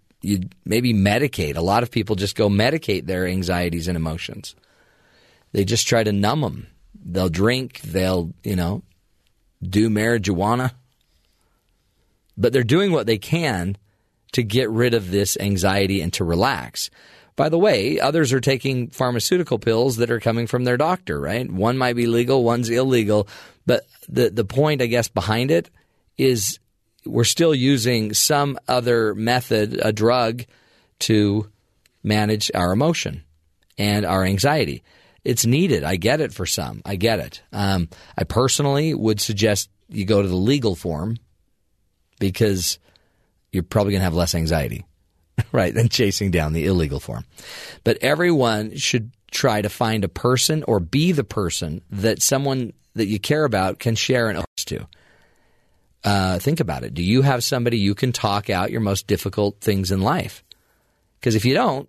maybe medicate. A lot of people just go medicate their anxieties and emotions. They just try to numb them. They'll drink, they'll, do marijuana. But they're doing what they can to get rid of this anxiety and to relax. By the way, others are taking pharmaceutical pills that are coming from their doctor, right? One might be legal, one's illegal. But the point, I guess, behind it is we're still using some other method, a drug, to manage our emotion and our anxiety. It's needed. I get it for some. I get it. I personally would suggest you go to the legal form because you're probably going to have less anxiety, right, than chasing down the illegal form. But everyone should try to find a person or be the person that someone that you care about can share an horse to. Think about it. Do you have somebody you can talk out your most difficult things in life? Because if you don't,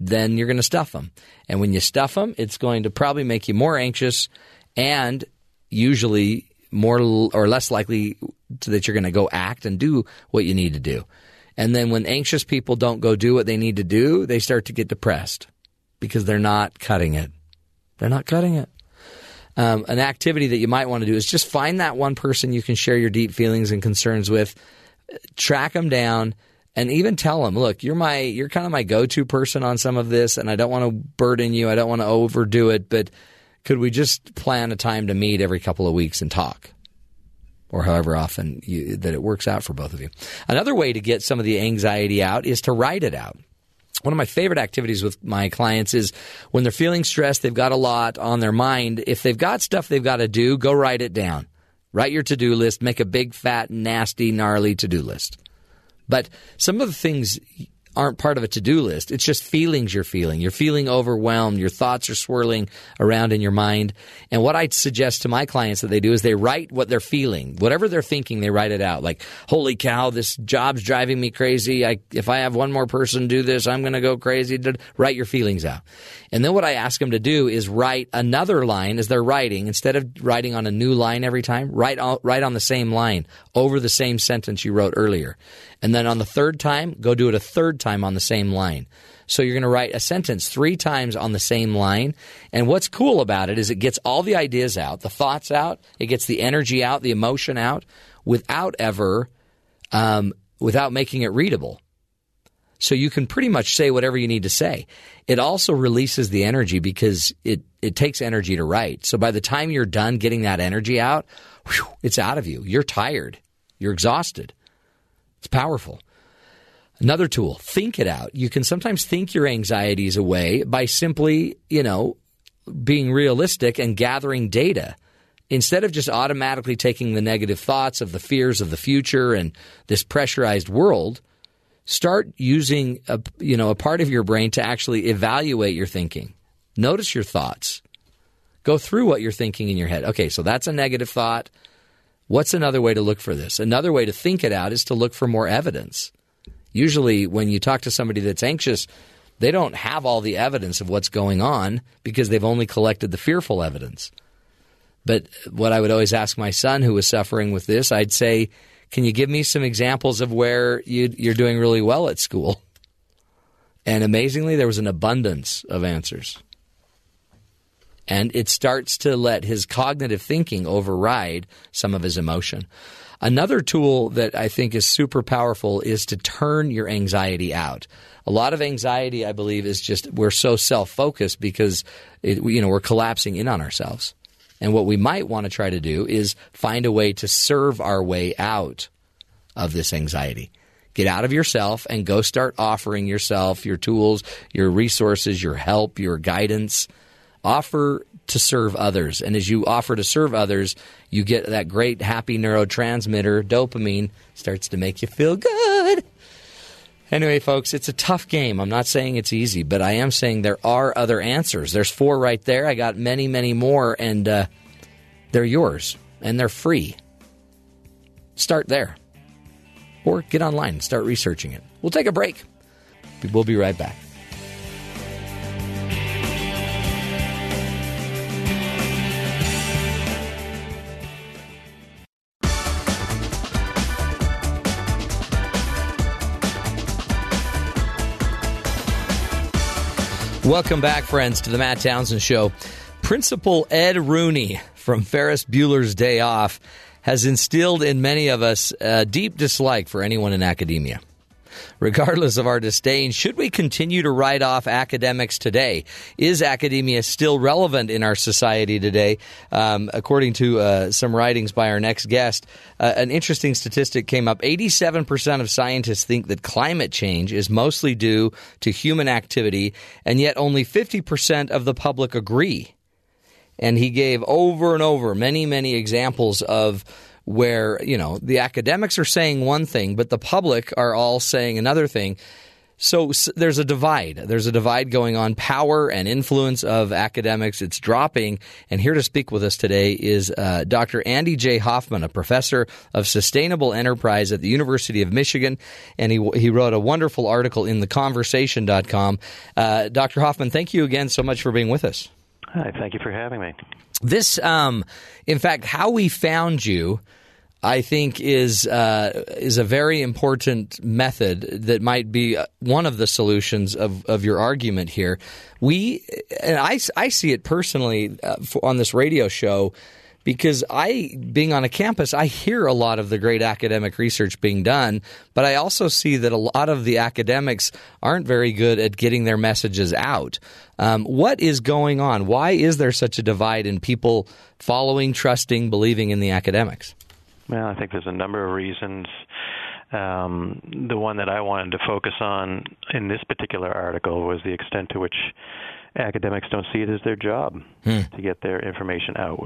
then you're going to stuff them. And when you stuff them, it's going to probably make you more anxious and usually more or less likely that you're going to go act and do what you need to do. And then when anxious people don't go do what they need to do, they start to get depressed because they're not cutting it. They're not cutting it. An activity that you might want to do is just find that one person you can share your deep feelings and concerns with, track them down, and even tell them, look, you're kind of my go-to person on some of this, and I don't want to burden you. I don't want to overdo it, but could we just plan a time to meet every couple of weeks and talk? Or however often that it works out for both of you. Another way to get some of the anxiety out is to write it out. One of my favorite activities with my clients is when they're feeling stressed, they've got a lot on their mind. If they've got stuff they've got to do, go write it down. Write your to-do list. Make a big, fat, nasty, gnarly to-do list. But some of the things aren't part of a to-do list. It's just feelings you're feeling. You're feeling overwhelmed. Your thoughts are swirling around in your mind. And what I suggest to my clients that they do is they write what they're feeling. Whatever they're thinking, they write it out. Like, holy cow, this job's driving me crazy. If I have one more person do this, I'm going to go crazy. Write your feelings out. And then what I ask them to do is write another line as they're writing. Instead of writing on a new line every time, write on the same line over the same sentence you wrote earlier. And then on the third time, go do it a third time on the same line. So you're going to write a sentence three times on the same line. And what's cool about it is it gets all the ideas out, the thoughts out, it gets the energy out, the emotion out, without making it readable. So you can pretty much say whatever you need to say. It also releases the energy because it takes energy to write. So by the time you're done getting that energy out, whew, it's out of you. You're tired. You're exhausted. It's powerful. Another tool, think it out. You can sometimes think your anxieties away by simply, being realistic and gathering data. Instead of just automatically taking the negative thoughts of the fears of the future and this pressurized world, start using a part of your brain to actually evaluate your thinking. Notice your thoughts. Go through what you're thinking in your head. Okay, so that's a negative thought. What's another way to look for this? Another way to think it out is to look for more evidence. Usually when you talk to somebody that's anxious, they don't have all the evidence of what's going on because they've only collected the fearful evidence. But what I would always ask my son who was suffering with this, I'd say, can you give me some examples of where you're doing really well at school? And amazingly, there was an abundance of answers. And it starts to let his cognitive thinking override some of his emotion. Another tool that I think is super powerful is to turn your anxiety out. A lot of anxiety, I believe, is just we're so self-focused because we're collapsing in on ourselves. And what we might want to try to do is find a way to serve our way out of this anxiety. Get out of yourself and go start offering yourself your tools, your resources, your help, your guidance. Offer to serve others. And as you offer to serve others, you get that great happy neurotransmitter, dopamine, starts to make you feel good. Anyway, folks, it's a tough game. I'm not saying it's easy, but I am saying there are other answers. There's 4 right there. I got many, many more, and they're yours, and they're free. Start there. Or get online and start researching it. We'll take a break. We'll be right back. Welcome back, friends, to the Matt Townsend Show. Principal Ed Rooney from Ferris Bueller's Day Off has instilled in many of us a deep dislike for anyone in academia. regardless of our disdain, should we continue to write off academics today? Is academia still relevant in our society today? According to some writings by our next guest, an interesting statistic came up. 87% of scientists think that climate change is mostly due to human activity, and yet only 50% of the public agree. And he gave over and over many examples of where, you know, the academics are saying one thing, but the public are all saying another thing. So there's a divide. There's a divide going on. Power and influence of academics, it's dropping. And here to speak with us today is Dr. Andy J. Hoffman, a professor of sustainable enterprise at the University of Michigan. And he wrote a wonderful article in theconversation.com. Dr. Hoffman, thank you again so much for being with us. Hi, thank you for having me. This, in fact, how we found you, I think, is a very important method that might be one of the solutions of your argument here. I see it personally on this radio show because being on a campus, I hear a lot of the great academic research being done, but I also see that a lot of the academics aren't very good at getting their messages out. What is going on? Why is there such a divide in people following, trusting, believing in the academics? Well, I think there's a number of reasons. The one that I wanted to focus on in this particular article was the extent to which academics don't see it as their job to get their information out.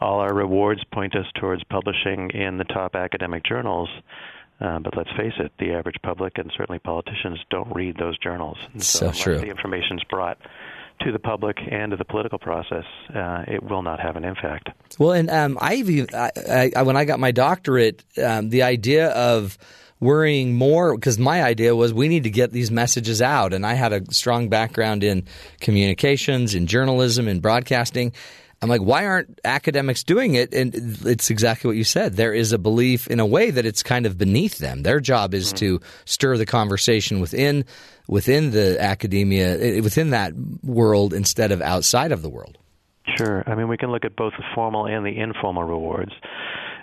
All our rewards point us towards publishing in the top academic journals, but let's face it, the average public and certainly politicians don't read those journals. And so true. The information's brought to the public and to the political process, it will not have an impact. Well, and when I got my doctorate, the idea of worrying more, because my idea was we need to get these messages out, and I had a strong background in communications, in journalism, in broadcasting. I'm like, why aren't academics doing it? And it's exactly what you said. There is a belief in a way that it's kind of beneath them. Their job is to stir the conversation within the academia, within that world instead of outside of the world. Sure. I mean, we can look at both the formal and the informal rewards.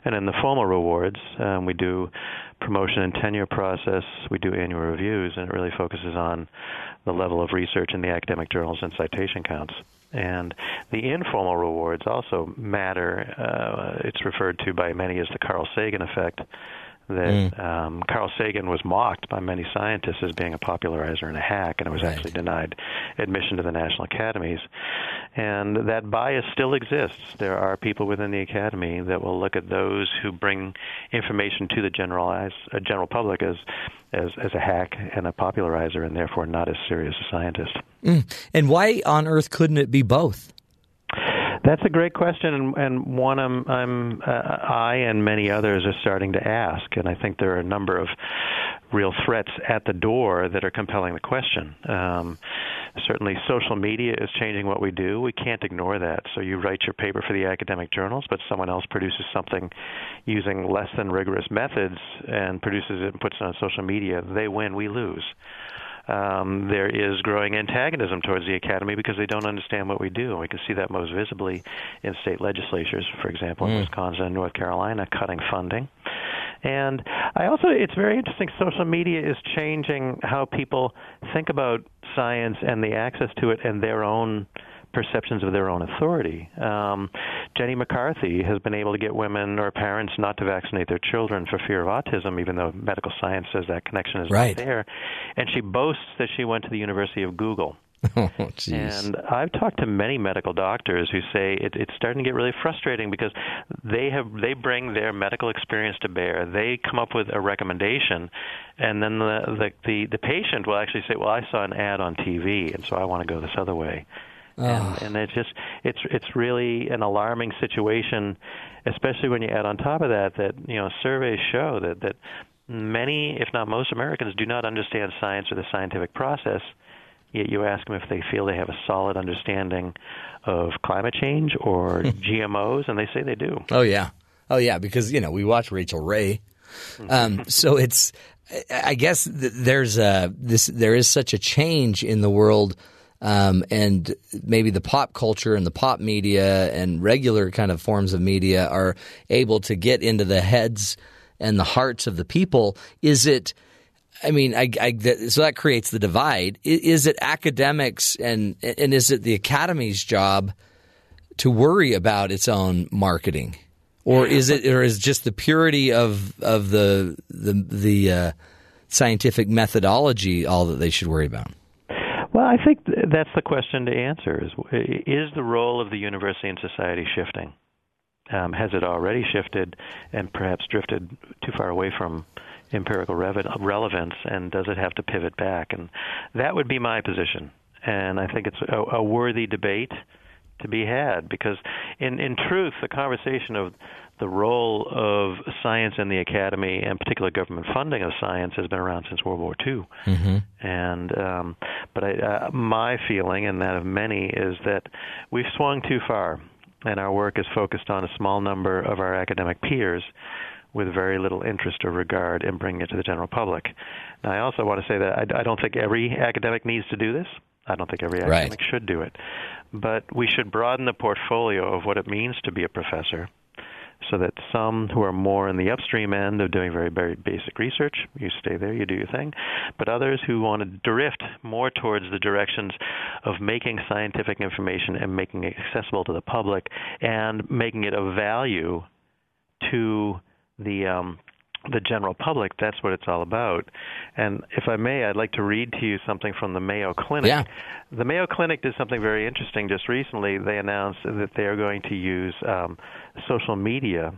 And in the formal rewards, we do promotion and tenure process, we do annual reviews, and it really focuses on the level of research in the academic journals and citation counts. And the informal rewards also matter. It's referred to by many as the Carl Sagan effect. That Carl Sagan was mocked by many scientists as being a popularizer and a hack, and it was actually denied admission to the National Academies. And that bias still exists. There are people within the academy that will look at those who bring information to the general public as a hack and a popularizer, and therefore not as serious a scientist. And why on earth couldn't it be both? That's a great question, and one I and many others are starting to ask, and I think there are a number of real threats at the door that are compelling the question. Certainly social media is changing what we do. We can't ignore that. So you write your paper for the academic journals, but someone else produces something using less than rigorous methods and produces it and puts it on social media. They win, we lose. There is growing antagonism towards the academy because they don't understand what we do. And we can see that most visibly in state legislatures, for example, in Wisconsin and North Carolina, cutting funding. And it's very interesting, social media is changing how people think about science and the access to it and their own perceptions of their own authority. Jenny McCarthy has been able to get women or parents not to vaccinate their children for fear of autism, even though medical science says that connection is not there. And she boasts that she went to the University of Google. Oh, and I've talked to many medical doctors who say it's starting to get really frustrating because they bring their medical experience to bear. They come up with a recommendation, and then the patient will actually say, well, I saw an ad on TV, and so I want to go this other way. And it's really an alarming situation, especially when you add on top of that you know, surveys show that many, if not most, Americans do not understand science or the scientific process. Yet you ask them if they feel they have a solid understanding of climate change or GMOs, and they say they do. Oh yeah, because we watch Rachel Ray. So it's, I guess there is such a change in the world. And maybe the pop culture and the pop media and regular kind of forms of media are able to get into the heads and the hearts of the people. Is it I mean, so that creates the divide. Is it academics and is it the academy's job to worry about its own marketing, or is it just the purity of the scientific methodology all that they should worry about? Well, I think that's the question to answer: is the role of the university in society shifting? Has it already shifted and perhaps drifted too far away from empirical relevance, and does it have to pivot back? And that would be my position. And I think it's a worthy debate to be had, because in truth, the conversation of the role of science in the academy and particular government funding of science has been around since World War II. Mm-hmm. And but my feeling, and that of many, is that we've swung too far, and our work is focused on a small number of our academic peers with very little interest or regard in bringing it to the general public. Now, I also want to say that I don't think every academic needs to do this. I don't think every academic should do it. But we should broaden the portfolio of what it means to be a professor, so that some who are more in the upstream end of doing very, very basic research, you stay there, you do your thing, but others who want to drift more towards the directions of making scientific information and making it accessible to the public and making it of value to the general public. That's what it's all about. And if I may, I'd like to read to you something from the Mayo Clinic. Yeah. The Mayo Clinic did something very interesting just recently. They announced that they are going to use social media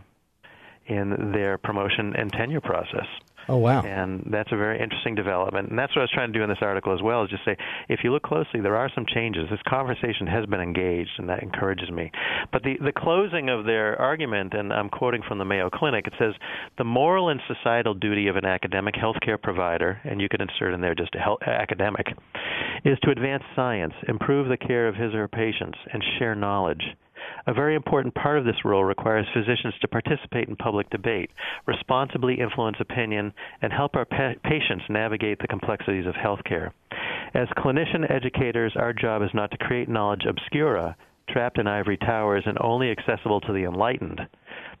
in their promotion and tenure process. Oh, wow. And that's a very interesting development. And that's what I was trying to do in this article as well, is just say, if you look closely, there are some changes. This conversation has been engaged, and that encourages me. But the closing of their argument, and I'm quoting from the Mayo Clinic, it says, the moral and societal duty of an academic healthcare provider, and you could insert in there just academic, is to advance science, improve the care of his or her patients, and share knowledge. A very important part of this role requires physicians to participate in public debate, responsibly influence opinion, and help our patients navigate the complexities of healthcare. As clinician educators, our job is not to create knowledge obscura, trapped in ivory towers and only accessible to the enlightened.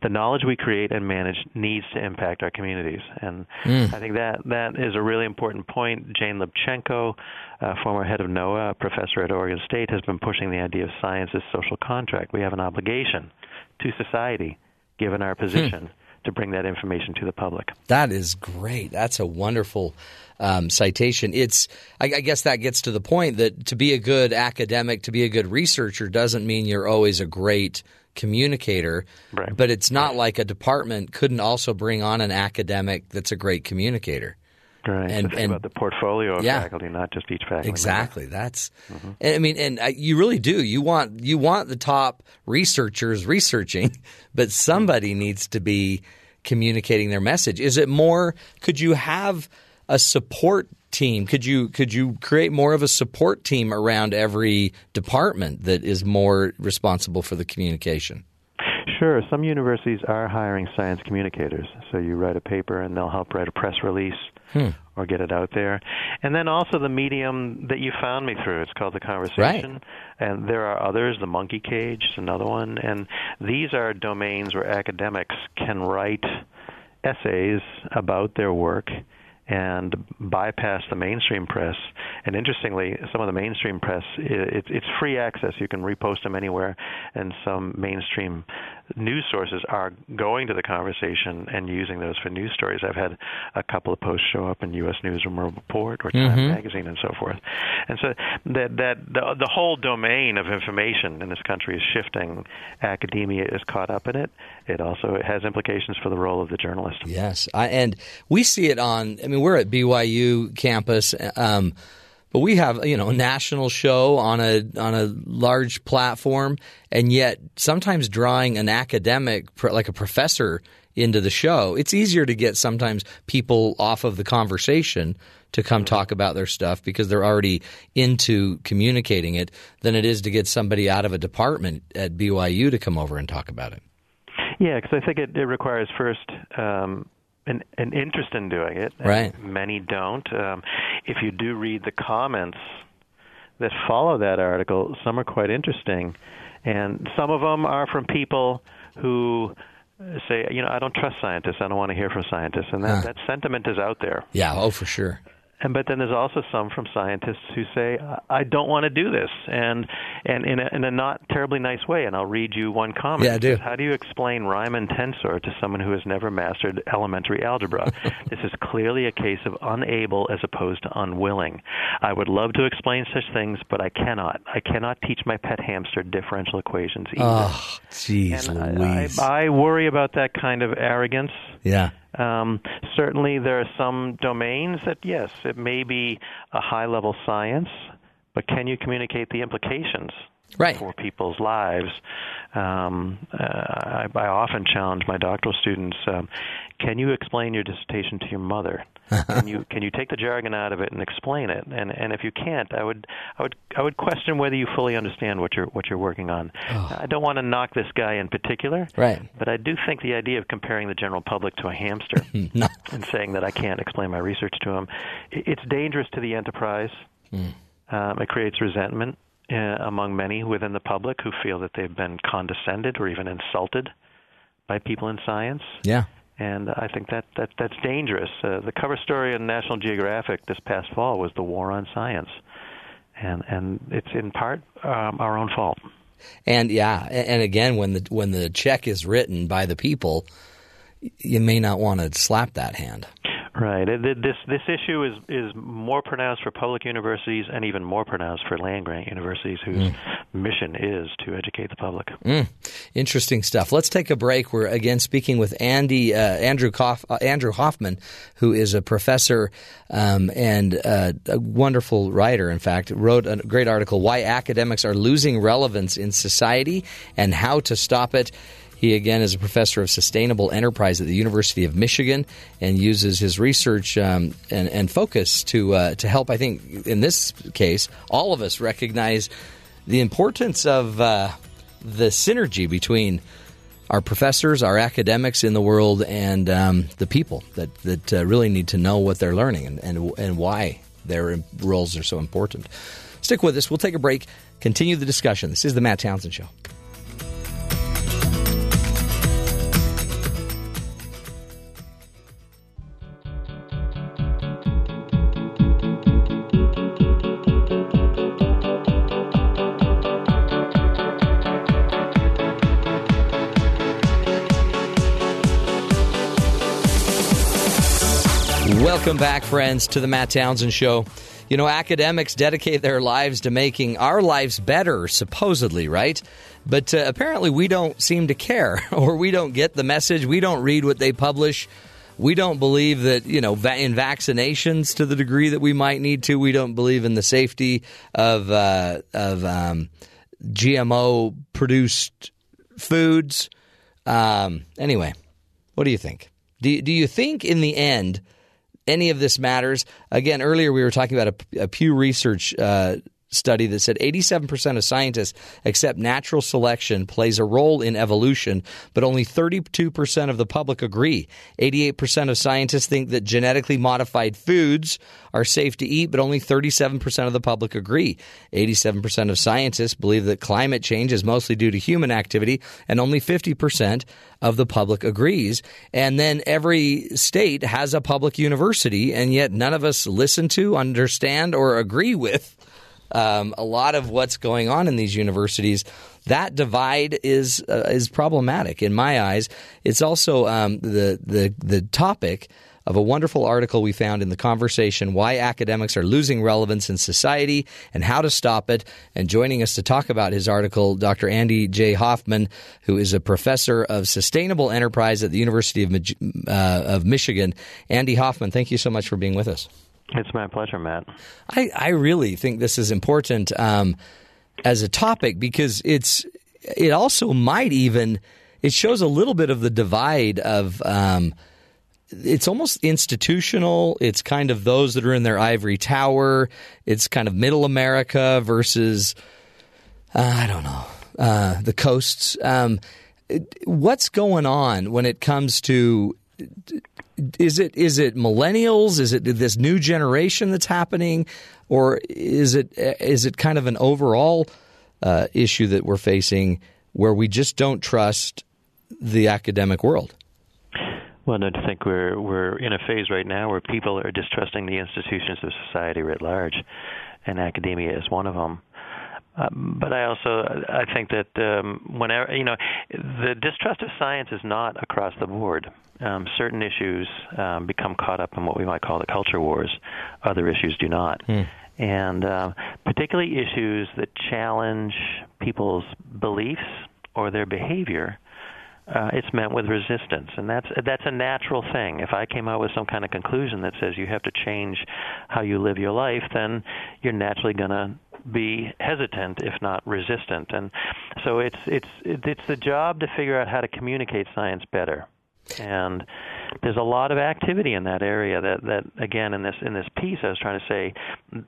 The knowledge we create and manage needs to impact our communities. And I think that is a really important point. Jane Lubchenco, former head of NOAA, professor at Oregon State, has been pushing the idea of science as social contract. We have an obligation to society, given our position, to bring that information to the public. That is great. That's a wonderful citation. I guess that gets to the point that to be a good academic, to be a good researcher, doesn't mean you're always a great communicator, right. But it's not like a department couldn't also bring on an academic that's a great communicator. Right. And about the portfolio of faculty, not just each faculty. Exactly. Member. That's I mean, you really do. You want the top researchers researching, but somebody needs to be communicating their message. Is it more? Could you have a support team? Could you create more of a support team around every department that is more responsible for the communication? Sure. Some universities are hiring science communicators. So you write a paper and they'll help write a press release or get it out there. And then also the medium that you found me through. It's called The Conversation. Right. And there are others. The Monkey Cage is another one. And these are domains where academics can write essays about their work and bypass the mainstream press. And interestingly, some of the mainstream press, it's free access. You can repost them anywhere. And some mainstream news sources are going to The Conversation and using those for news stories. I've had a couple of posts show up in U.S. News Report or Time Magazine and so forth. And so the whole domain of information in this country is shifting. Academia is caught up in it. It also has implications for the role of the journalist. Yes, and we see it on – we're at BYU campus, but we have a national show on a large platform, and yet sometimes drawing an academic like a professor into the show, it's easier to get sometimes people off of The Conversation to come talk about their stuff because they're already into communicating it than it is to get somebody out of a department at BYU to come over and talk about it. Yeah, because I think it requires first an interest in doing it. Right. Many don't. If you do read the comments that follow that article, some are quite interesting. And some of them are from people who say, you know, I don't trust scientists. I don't want to hear from scientists. And that sentiment is out there. Yeah, oh, for sure. But then there's also some from scientists who say, I don't want to do this, and in a not terribly nice way. And I'll read you one comment. Yeah, I do. How do you explain Riemann tensor to someone who has never mastered elementary algebra? This is clearly a case of unable as opposed to unwilling. I would love to explain such things, but I cannot. I cannot teach my pet hamster differential equations either. Oh, geez, Louise. I worry about that kind of arrogance. Yeah. Certainly there are some domains that, yes, it may be a high-level science, but can you communicate the implications for people's lives? I often challenge my doctoral students, can you explain your dissertation to your mother? Can you take the jargon out of it and explain it? And if you can't, I would question whether you fully understand what you're working on. Oh. I don't want to knock this guy in particular, but I do think the idea of comparing the general public to a hamster and saying that I can't explain my research to him, it's dangerous to the enterprise. Mm. It creates resentment among many within the public who feel that they've been condescended or even insulted by people in science. Yeah. And I think that's dangerous. The cover story in National Geographic this past fall was the war on science, and it's in part our own fault. And and again, when the check is written by the people, you may not want to slap that hand. Right. This issue is more pronounced for public universities and even more pronounced for land-grant universities whose mission is to educate the public. Mm. Interesting stuff. Let's take a break. We're, again, speaking with Andrew Hoffman, who is a professor and a wonderful writer, in fact, wrote a great article, Why Academics Are Losing Relevance in Society and How to Stop It. He, again, is a professor of sustainable enterprise at the University of Michigan and uses his research and focus to help, I think, in this case, all of us recognize the importance of the synergy between our professors, our academics in the world, and the people that really need to know what they're learning and why their roles are so important. Stick with us. We'll take a break. Continue the discussion. This is The Matt Townsend Show. Welcome back, friends, to the Matt Townsend Show. You know, academics dedicate their lives to making our lives better, supposedly, right? But apparently we don't seem to care, or we don't get the message. We don't read what they publish. We don't believe that, you know, in vaccinations to the degree that we might need to. We don't believe in the safety of GMO-produced foods. Anyway, what do you think? Do you think in the end any of this matters? Again, earlier we were talking about a Pew Research study that said 87% of scientists accept natural selection plays a role in evolution, but only 32% of the public agree. 88% of scientists think that genetically modified foods are safe to eat, but only 37% of the public agree. 87% of scientists believe that climate change is mostly due to human activity, and only 50% of the public agrees. And then every state has a public university, and yet none of us listen to, understand, or agree with a lot of what's going on in these universities. That divide is problematic in my eyes. It's also the topic of a wonderful article we found in The Conversation, Why Academics Are Losing Relevance in Society and How to Stop It. And joining us to talk about his article, Dr. Andy J. Hoffman, who is a professor of sustainable enterprise at the University of Michigan. Andy Hoffman, thank you so much for being with us. It's my pleasure, Matt. I really think this is important as a topic because it also might even – it shows a little bit of the divide of it's almost institutional. It's kind of those that are in their ivory tower. It's kind of middle America versus, the coasts. What's going on when it comes to – Is it millennials? Is it this new generation that's happening, or is it kind of an overall issue that we're facing where we just don't trust the academic world? Well, don't you think we're in a phase right now where people are distrusting the institutions of society writ large, and academia is one of them. But I think that whenever the distrust of science is not across the board. Certain issues become caught up in what we might call the culture wars. Other issues do not. And particularly issues that challenge people's beliefs or their behavior, it's met with resistance, and that's a natural thing. If I came out with some kind of conclusion that says you have to change how you live your life, then you're naturally going to be hesitant, if not resistant. And so it's the job to figure out how to communicate science better. And there's a lot of activity in that area that again, in this piece, I was trying to say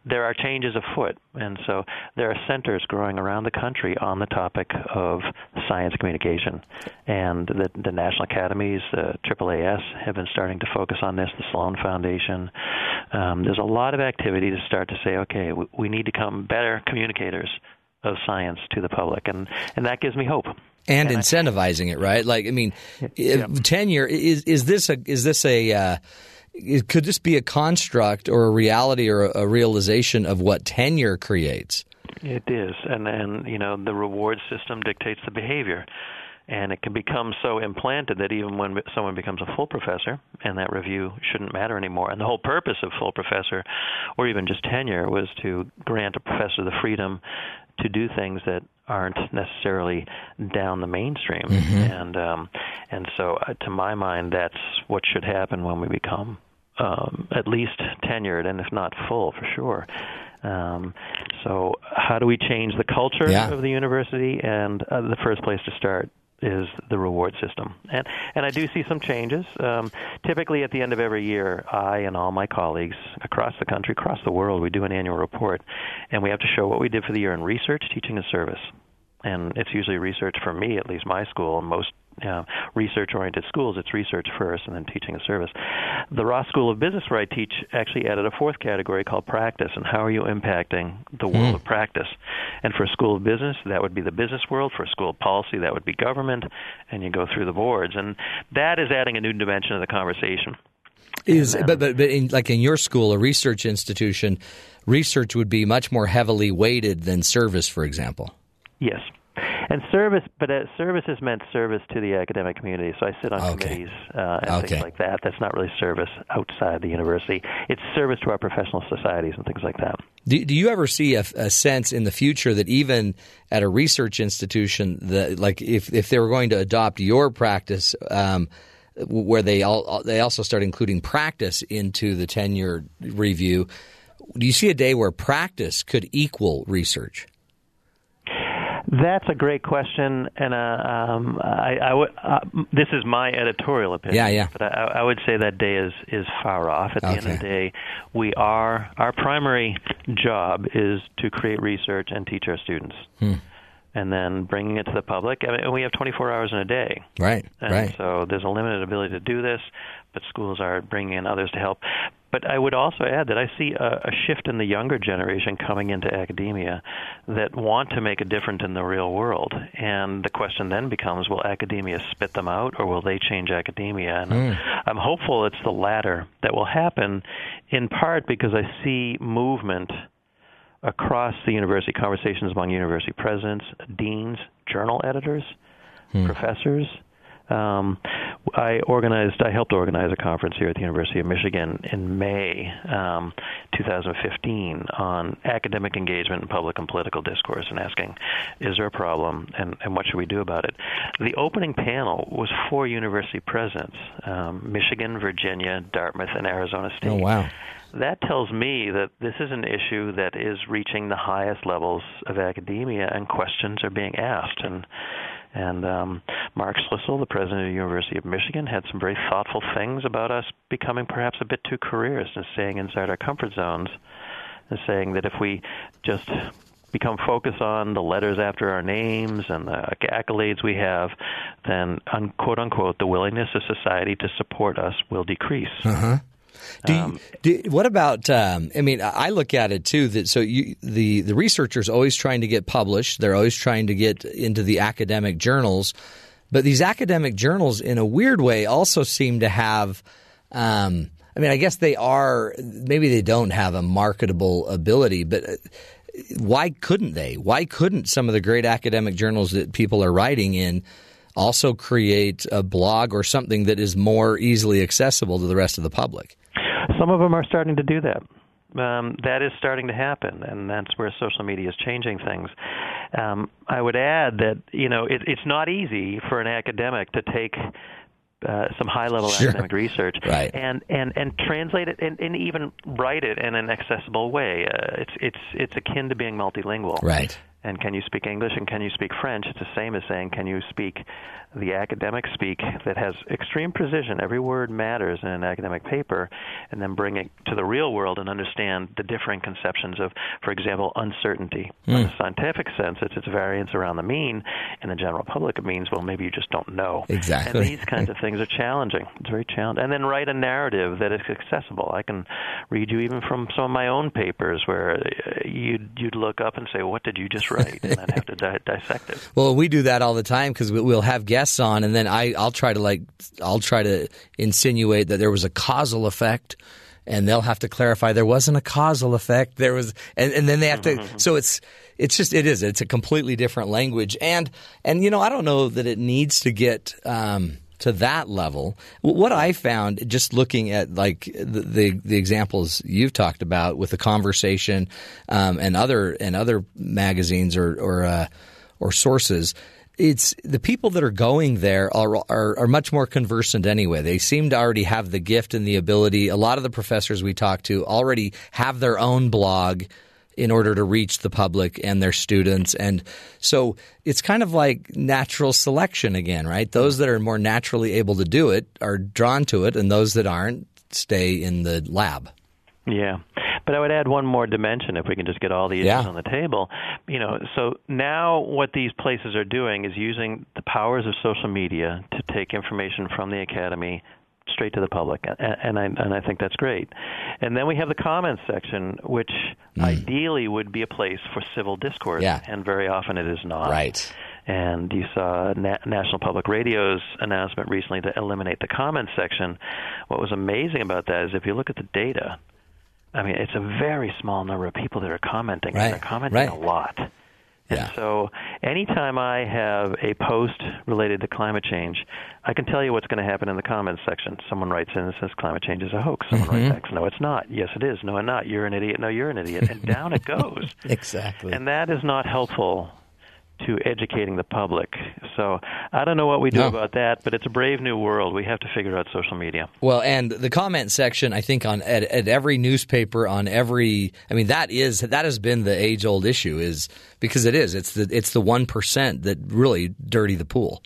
there are changes afoot. And so there are centers growing around the country on the topic of science communication. And the National Academies, AAAS, have been starting to focus on this, the Sloan Foundation. There's a lot of activity to start to say, okay, we need to become better communicators of science to the public. And that gives me hope. And incentivizing it, right? Like, I mean, yeah. Tenure could this be a construct or a reality or a realization of what tenure creates? It is, and the reward system dictates the behavior, and it can become so implanted that even when someone becomes a full professor, and that review shouldn't matter anymore. And the whole purpose of full professor, or even just tenure, was to grant a professor the freedom to do things that aren't necessarily down the mainstream. And so to my mind, that's what should happen when we become at least tenured, and if not full, for sure. So how do we change the culture of the university? And the first place to start is the reward system. And I do see some changes. Typically at the end of every year, I and all my colleagues across the country, across the world, we do an annual report, and we have to show what we did for the year in research, teaching, and service. And it's usually research for me, at least my school, and most research-oriented schools, it's research first and then teaching and service. The Ross School of Business, where I teach, actually added a fourth category called practice, and how are you impacting the world of practice? And for a school of business, that would be the business world. For a school of policy, that would be government, and you go through the boards. And that is adding a new dimension to the conversation. But in your school, a research institution, research would be much more heavily weighted than service, for example. Yes. And service, but service is meant service to the academic community. So I sit on committees and things like that. That's not really service outside the university. It's service to our professional societies and things like that. Do you ever see a sense in the future that even at a research institution, if they were going to adopt your practice, where they also start including practice into the tenure review, do you see a day where practice could equal research? That's a great question, and this is my editorial opinion. But I would say that day is far off. At the end of the day, our primary job is to create research and teach our students, and then bringing it to the public. I mean, we have 24 hours in a day, right? So there's a limited ability to do this, but schools are bringing in others to help. But I would also add that I see a shift in the younger generation coming into academia that want to make a difference in the real world. And the question then becomes, will academia spit them out, or will they change academia? And I'm hopeful it's the latter that will happen, in part because I see movement across the university, conversations among university presidents, deans, journal editors, professors. I helped organize a conference here at the University of Michigan in May 2015 on academic engagement in public and political discourse, and asking, is there a problem, and what should we do about it? The opening panel was 4 university presidents, Michigan, Virginia, Dartmouth, and Arizona State. Oh, wow. That tells me that this is an issue that is reaching the highest levels of academia, and questions are being asked. And Mark Schlissel, the president of the University of Michigan, had some very thoughtful things about us becoming perhaps a bit too careerist and staying inside our comfort zones, and saying that if we just become focused on the letters after our names and the accolades we have, then, quote unquote, the willingness of society to support us will decrease. Uh-huh. What about? I mean, I look at it too. That the researchers always trying to get published. They're always trying to get into the academic journals. But these academic journals, in a weird way, also seem to have I mean, I guess they are – maybe they don't have a marketable ability, but why couldn't they? Why couldn't some of the great academic journals that people are writing in also create a blog or something that is more easily accessible to the rest of the public? Some of them are starting to do that. That is starting to happen, and that's where social media is changing things. I would add that, you know, it's not easy for an academic to take – some high-level academic research, right, and translate it and even write it in an accessible way. It's akin to being multilingual. Right. And can you speak English and can you speak French? It's the same as saying, can you speak the academic speak that has extreme precision? Every word matters in an academic paper, and then bring it to the real world and understand the differing conceptions of, for example, uncertainty. In a scientific sense, it's variance around the mean. In the general public, it means, well, maybe you just don't know. Exactly. And these kinds of things are challenging. It's very challenging. And then write a narrative that is accessible. I can read you even from some of my own papers where you'd look up and say, what did you just right, and I'd have to dissect it. Well, we do that all the time because we'll have guests on, and then I'll try to insinuate that there was a causal effect, and they'll have to clarify there wasn't a causal effect. There was, and then they have to. So it's just a completely different language, and you know, I don't know that it needs to get to that level. What I found just looking at like the examples you've talked about with The Conversation and other magazines or sources, it's the people that are going there are much more conversant anyway. They seem to already have the gift and the ability. A lot of the professors we talk to already have their own blog in order to reach the public and their students. And so it's kind of like natural selection again, right? Those that are more naturally able to do it are drawn to it, and those that aren't stay in the lab. Yeah. But I would add one more dimension if we can just get all the issues on the table. You know, so now what these places are doing is using the powers of social media to take information from the academy straight to the public, and I think that's great. And then we have the comments section, which ideally would be a place for civil discourse, and very often it is not. Right. And you saw National Public Radio's announcement recently to eliminate the comments section. What was amazing about that is if you look at the data, I mean, it's a very small number of people that are commenting, and they're commenting a lot. Yeah. And so anytime I have a post related to climate change, I can tell you what's going to happen in the comments section. Someone writes in and says climate change is a hoax. Someone writes back, no, it's not. Yes, it is. No, I'm not. You're an idiot. No, you're an idiot. And down it goes. Exactly. And that is not helpful to educating the public. So I don't know what we do about that, but it's a brave new world. We have to figure out social media. Well, and the comment section, I think, on at every newspaper, on every – I mean, that has been the age-old issue, is because it is. It's the 1% that really dirty the pool.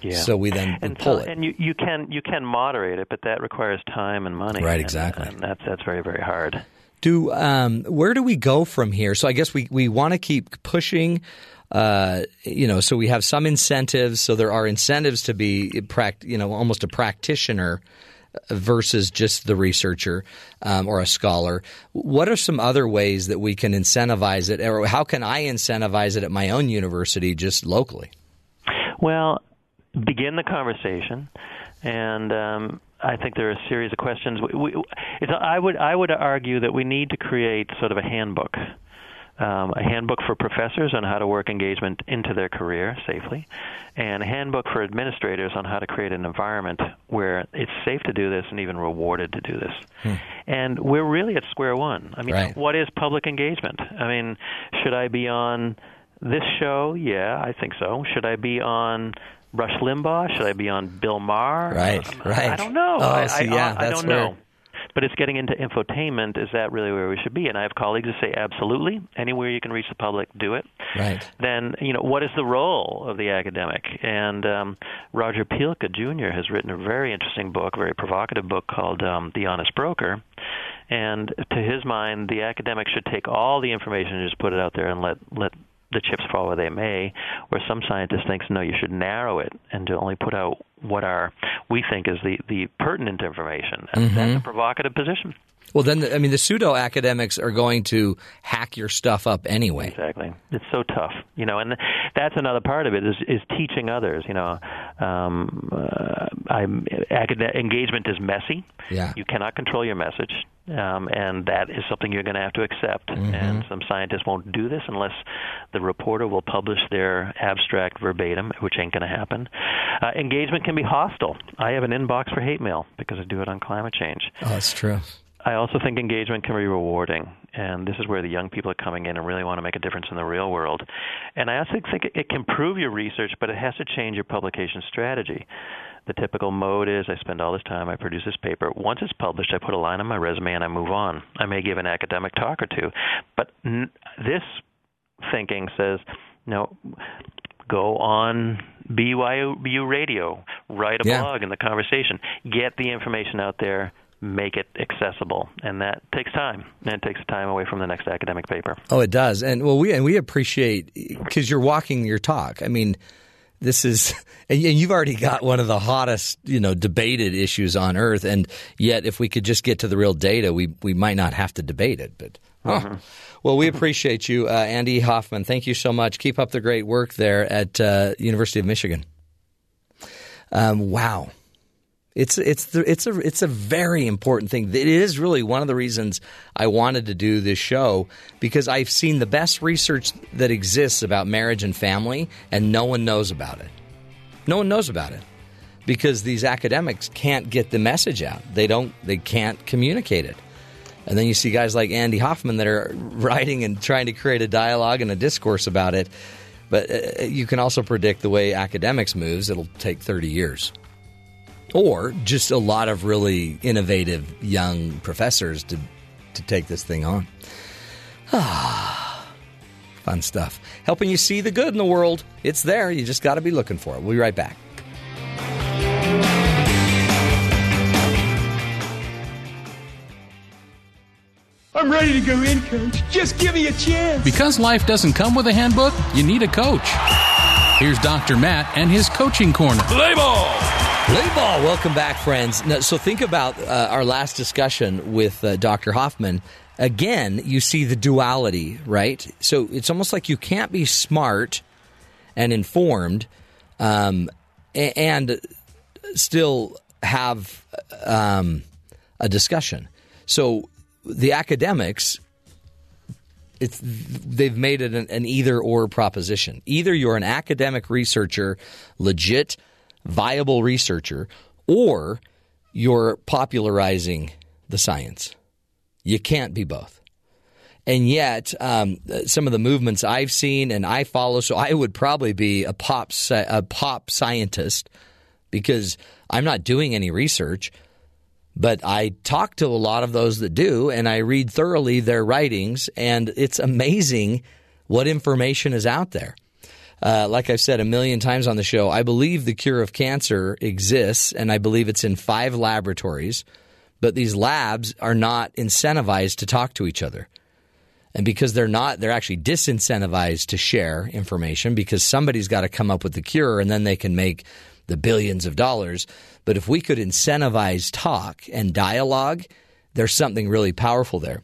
Yeah. So we then pull it. And you can moderate it, but that requires time and money. Right, exactly. And that's very, very hard. Where do we go from here? So I guess we want to keep pushing – so we have some incentives. So there are incentives to be, almost a practitioner versus just the researcher or a scholar. What are some other ways that we can incentivize it, or how can I incentivize it at my own university, just locally? Well, begin the conversation, and I think there are a series of questions. I would argue that we need to create sort of a handbook. A handbook for professors on how to work engagement into their career safely, and a handbook for administrators on how to create an environment where it's safe to do this and even rewarded to do this. And we're really at square one. I mean, what is public engagement? I mean, should I be on this show? Yeah, I think so. Should I be on Rush Limbaugh? Should I be on Bill Maher? Right. I don't know. I don't know. But it's getting into infotainment. Is that really where we should be? And I have colleagues who say, absolutely. Anywhere you can reach the public, do it. Right. Then, what is the role of the academic? And Roger Pielka Jr. has written a very interesting book, very provocative book called The Honest Broker. And to his mind, the academic should take all the information and just put it out there and let the chips fall where they may, where some scientist thinks, no, you should narrow it and to only put out what we think is the pertinent information. And that's a provocative position. Well, then, the pseudo-academics are going to hack your stuff up anyway. Exactly. It's so tough. And that's another part of it is teaching others. Engagement is messy. Yeah. You cannot control your message, and that is something you're going to have to accept. Mm-hmm. And some scientists won't do this unless the reporter will publish their abstract verbatim, which ain't going to happen. Engagement can be hostile. I have an inbox for hate mail because I do it on climate change. Oh, that's true. I also think engagement can be rewarding, and this is where the young people are coming in and really want to make a difference in the real world. And I also think it can improve your research, but it has to change your publication strategy. The typical mode is I spend all this time, I produce this paper. Once it's published, I put a line on my resume and I move on. I may give an academic talk or two, but this thinking says, no, go on BYU Radio, write a blog in The Conversation, get the information out there, make it accessible, and that takes time, and it takes time away from the next academic paper. Oh, it does. And well, we appreciate, because you're walking your talk. I mean, this is, and you've already got one of the hottest, debated issues on earth, and yet if we could just get to the real data, we might not have to debate it. But well, we appreciate you, Andy Hoffman. Thank you so much. Keep up the great work there at University of Michigan. Wow. It's a very important thing. It is really one of the reasons I wanted to do this show, because I've seen the best research that exists about marriage and family, and no one knows about it. No one knows about it because these academics can't get the message out. They can't communicate it. And then you see guys like Andy Hoffman that are writing and trying to create a dialogue and a discourse about it. But you can also predict the way academics moves. It'll take 30 years. Or just a lot of really innovative young professors to take this thing on. Fun stuff. Helping you see the good in the world. It's there. You just got to be looking for it. We'll be right back. I'm ready to go in, Coach. Just give me a chance. Because life doesn't come with a handbook, you need a coach. Here's Dr. Matt and his coaching corner. Play ball! Play ball. Welcome back, friends. Now, so think about our last discussion with Dr. Hoffman. Again, you see the duality, right? So it's almost like you can't be smart and informed and still have a discussion. So the academics, they've made it an either-or proposition. Either you're an academic researcher, legit viable researcher, or you're popularizing the science. You can't be both. And yet, some of the movements I've seen and I follow, so I would probably be a pop scientist because I'm not doing any research, but I talk to a lot of those that do, and I read thoroughly their writings, and it's amazing what information is out there. Like I've said a million times on the show, I believe the cure of cancer exists, and I believe it's in 5 laboratories, but these labs are not incentivized to talk to each other. And because they're not, they're actually disincentivized to share information because somebody's got to come up with the cure, and then they can make the billions of dollars. But if we could incentivize talk and dialogue, there's something really powerful there.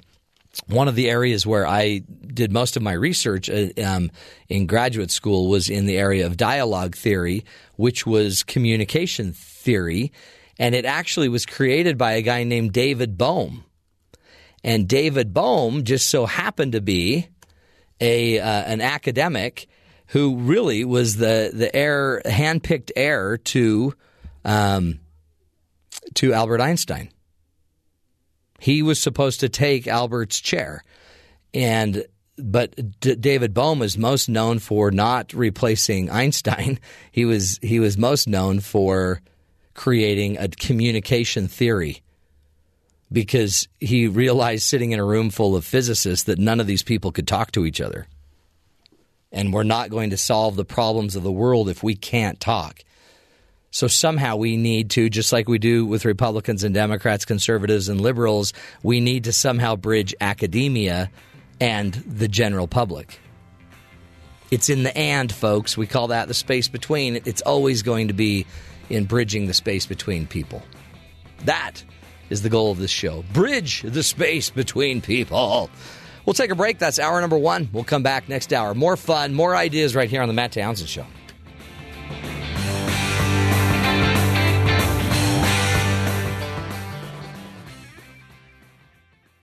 One of the areas where I did most of my research in graduate school was in the area of dialogue theory, which was communication theory. And it actually was created by a guy named David Bohm. And David Bohm just so happened to be an academic who really was the heir, handpicked heir to Albert Einstein. He was supposed to take Albert's chair, but David Bohm is most known for not replacing Einstein. He was most known for creating a communication theory because he realized sitting in a room full of physicists that none of these people could talk to each other, and we're not going to solve the problems of the world if we can't talk. So somehow we need to, just like we do with Republicans and Democrats, conservatives and liberals, we need to somehow bridge academia and the general public. It's in the and, folks. We call that the space between. It's always going to be in bridging the space between people. That is the goal of this show. Bridge the space between people. We'll take a break. That's hour number 1. We'll come back next hour. More fun, more ideas right here on the Matt Townsend Show.